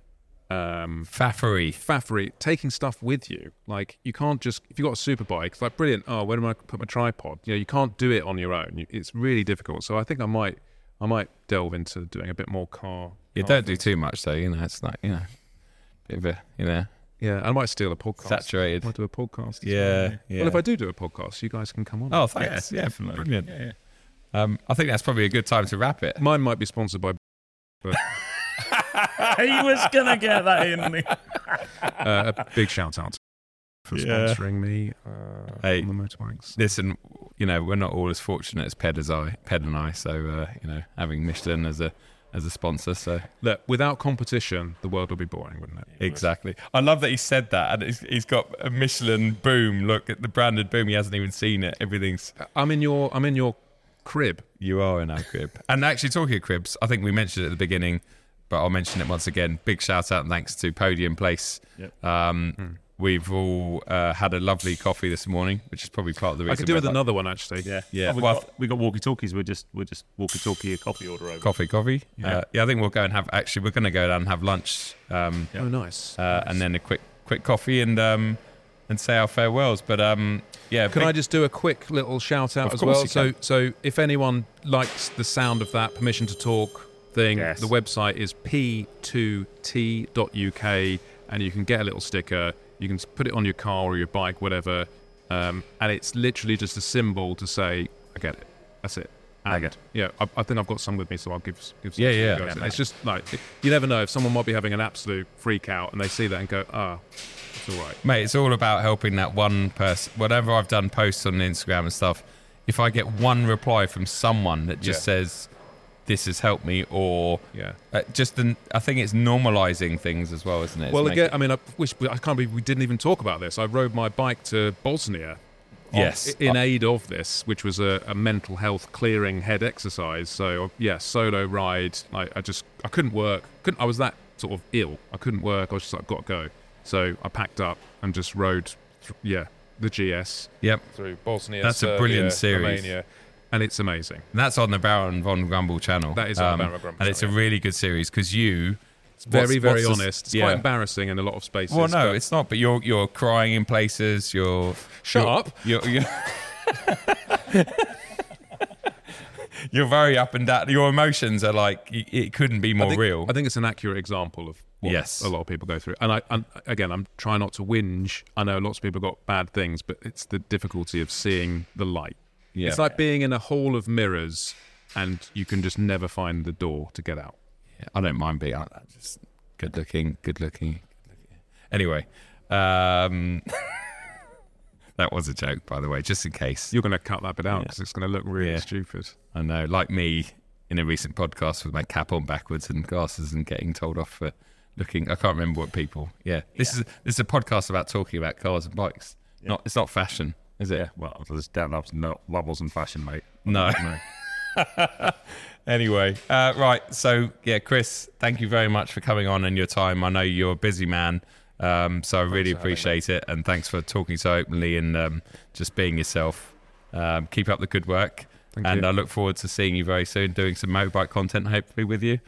um, faffery, faffery, taking stuff with you. Like you can't just if you 've got a super bike, it's like brilliant. Oh, where am I put my tripod? You know, you can't do it on your own. It's really difficult. So I think I might. I might delve into doing a bit more car. You yeah, don't things. do too much, though. You know, it's like you know, bit of a, you know. Yeah, I might steal a podcast. Saturated. I might do a podcast. Yeah, well. yeah. Well, if I do do a podcast, you guys can come on. Oh, thanks. Yeah, yeah definitely. Brilliant. Yeah, yeah. Um, I think that's probably a good time to wrap it. Mine might be sponsored by. But... he was gonna get that in. uh, a big shout out for yeah. sponsoring me uh, hey, on the motorbikes. Listen. You know, we're not all as fortunate as Ped as I, Ped and I. So, uh, you know, having Michelin as a as a sponsor. So, look, without competition, the world would be boring, wouldn't it? Exactly. I love that he said that, and he's, he's got a Michelin boom. Look at the branded boom. He hasn't even seen it. Everything's. I'm in your. I'm in your crib. You are in our crib. And actually, talking of cribs, I think we mentioned it at the beginning, but I'll mention it once again. Big shout out and thanks to Podium Place. Yep. Um, mm. We've all uh, had a lovely coffee this morning, which is probably part of the reason. I could do with like, another one, actually. Yeah, yeah. Oh, we well, got, we got walkie-talkies. We're just we're just walkie-talkie a coffee order over. Coffee, coffee. Yeah, uh, yeah. I think we'll go and have. Actually, we're going to go down and have lunch. Um, yeah. Oh, nice. Uh, nice. And then a quick quick coffee, and um, and say our farewells. But um, yeah. Can big... I just do a quick little shout out as well? So, so if anyone likes the sound of that permission to talk thing, yes. the website is p two t dot u k, and you can get a little sticker. You can put it on your car or your bike, whatever. Um, and it's literally just a symbol to say, I get it. That's it. And, I get it. Yeah, I, I think I've got some with me, so I'll give, give some. Yeah, yeah. Go yeah no. It's just like, it, you never know if someone might be having an absolute freak out and they see that and go, ah, oh, it's all right. Mate, it's all about helping that one person. Whenever I've done posts on Instagram and stuff, if I get one reply from someone that just yeah. says, this has helped me, or yeah, uh, just the, I think it's normalizing things as well, isn't it? It's well, again, it... I mean, I wish I can't believe we didn't even talk about this. I rode my bike to Bosnia, yes, on, in I... aid of this, which was a, a mental health clearing head exercise. So yeah, solo ride. Like I just I couldn't work. Couldn't I was that sort of ill. I couldn't work. I was just like, got to go. So I packed up and just rode. Th- yeah, the G S. Yep. Through Bosnia. That's Serbia, a brilliant series. Romania. And it's amazing. And that's on the Baron von Grumble channel. That is on um, the Baron von Grumble channel. And it's a really good series because you... It's very, very honest. It's yeah. quite embarrassing in a lot of spaces. Well, no, it's not. But you're you're crying in places. You're... Shut you're, up. You're, you're, you're very up and down. Your emotions are like... It couldn't be more I think, real. I think it's an accurate example of what yes. a lot of people go through. And, I, and again, I'm trying not to whinge. I know lots of people have got bad things, but it's the difficulty of seeing the light. Yeah. It's like being in a hall of mirrors and you can just never find the door to get out. Yeah, I don't mind being like that. Just good looking, good looking. Anyway, um, that was a joke, by the way, just in case. You're going to cut that bit out because yeah. it's going to look really yeah. stupid. I know, like me in a recent podcast with my cap on backwards and glasses and getting told off for looking, I can't remember what people. Yeah, this, yeah. Is, this is a podcast about talking about cars and bikes. Yeah. Not, it's not fashion. Is it? Yeah, well, there's Dan Loves no, Levels and Fashion, mate. No. no. Anyway, uh, right. So, yeah, Chris, thank you very much for coming on and your time. I know you're a busy man, um, so I really appreciate it. And thanks for talking so openly and um, just being yourself. Um, keep up the good work. Thank and you. I look forward to seeing you very soon, doing some motorbike content, hopefully, with you.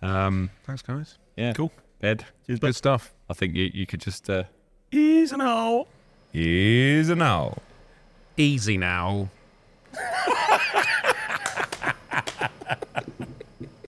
Um, thanks, guys. Yeah. Cool. Ed, cheers, good stuff. I think you, you could just... Uh, ease and all. Ease and all. Easy now.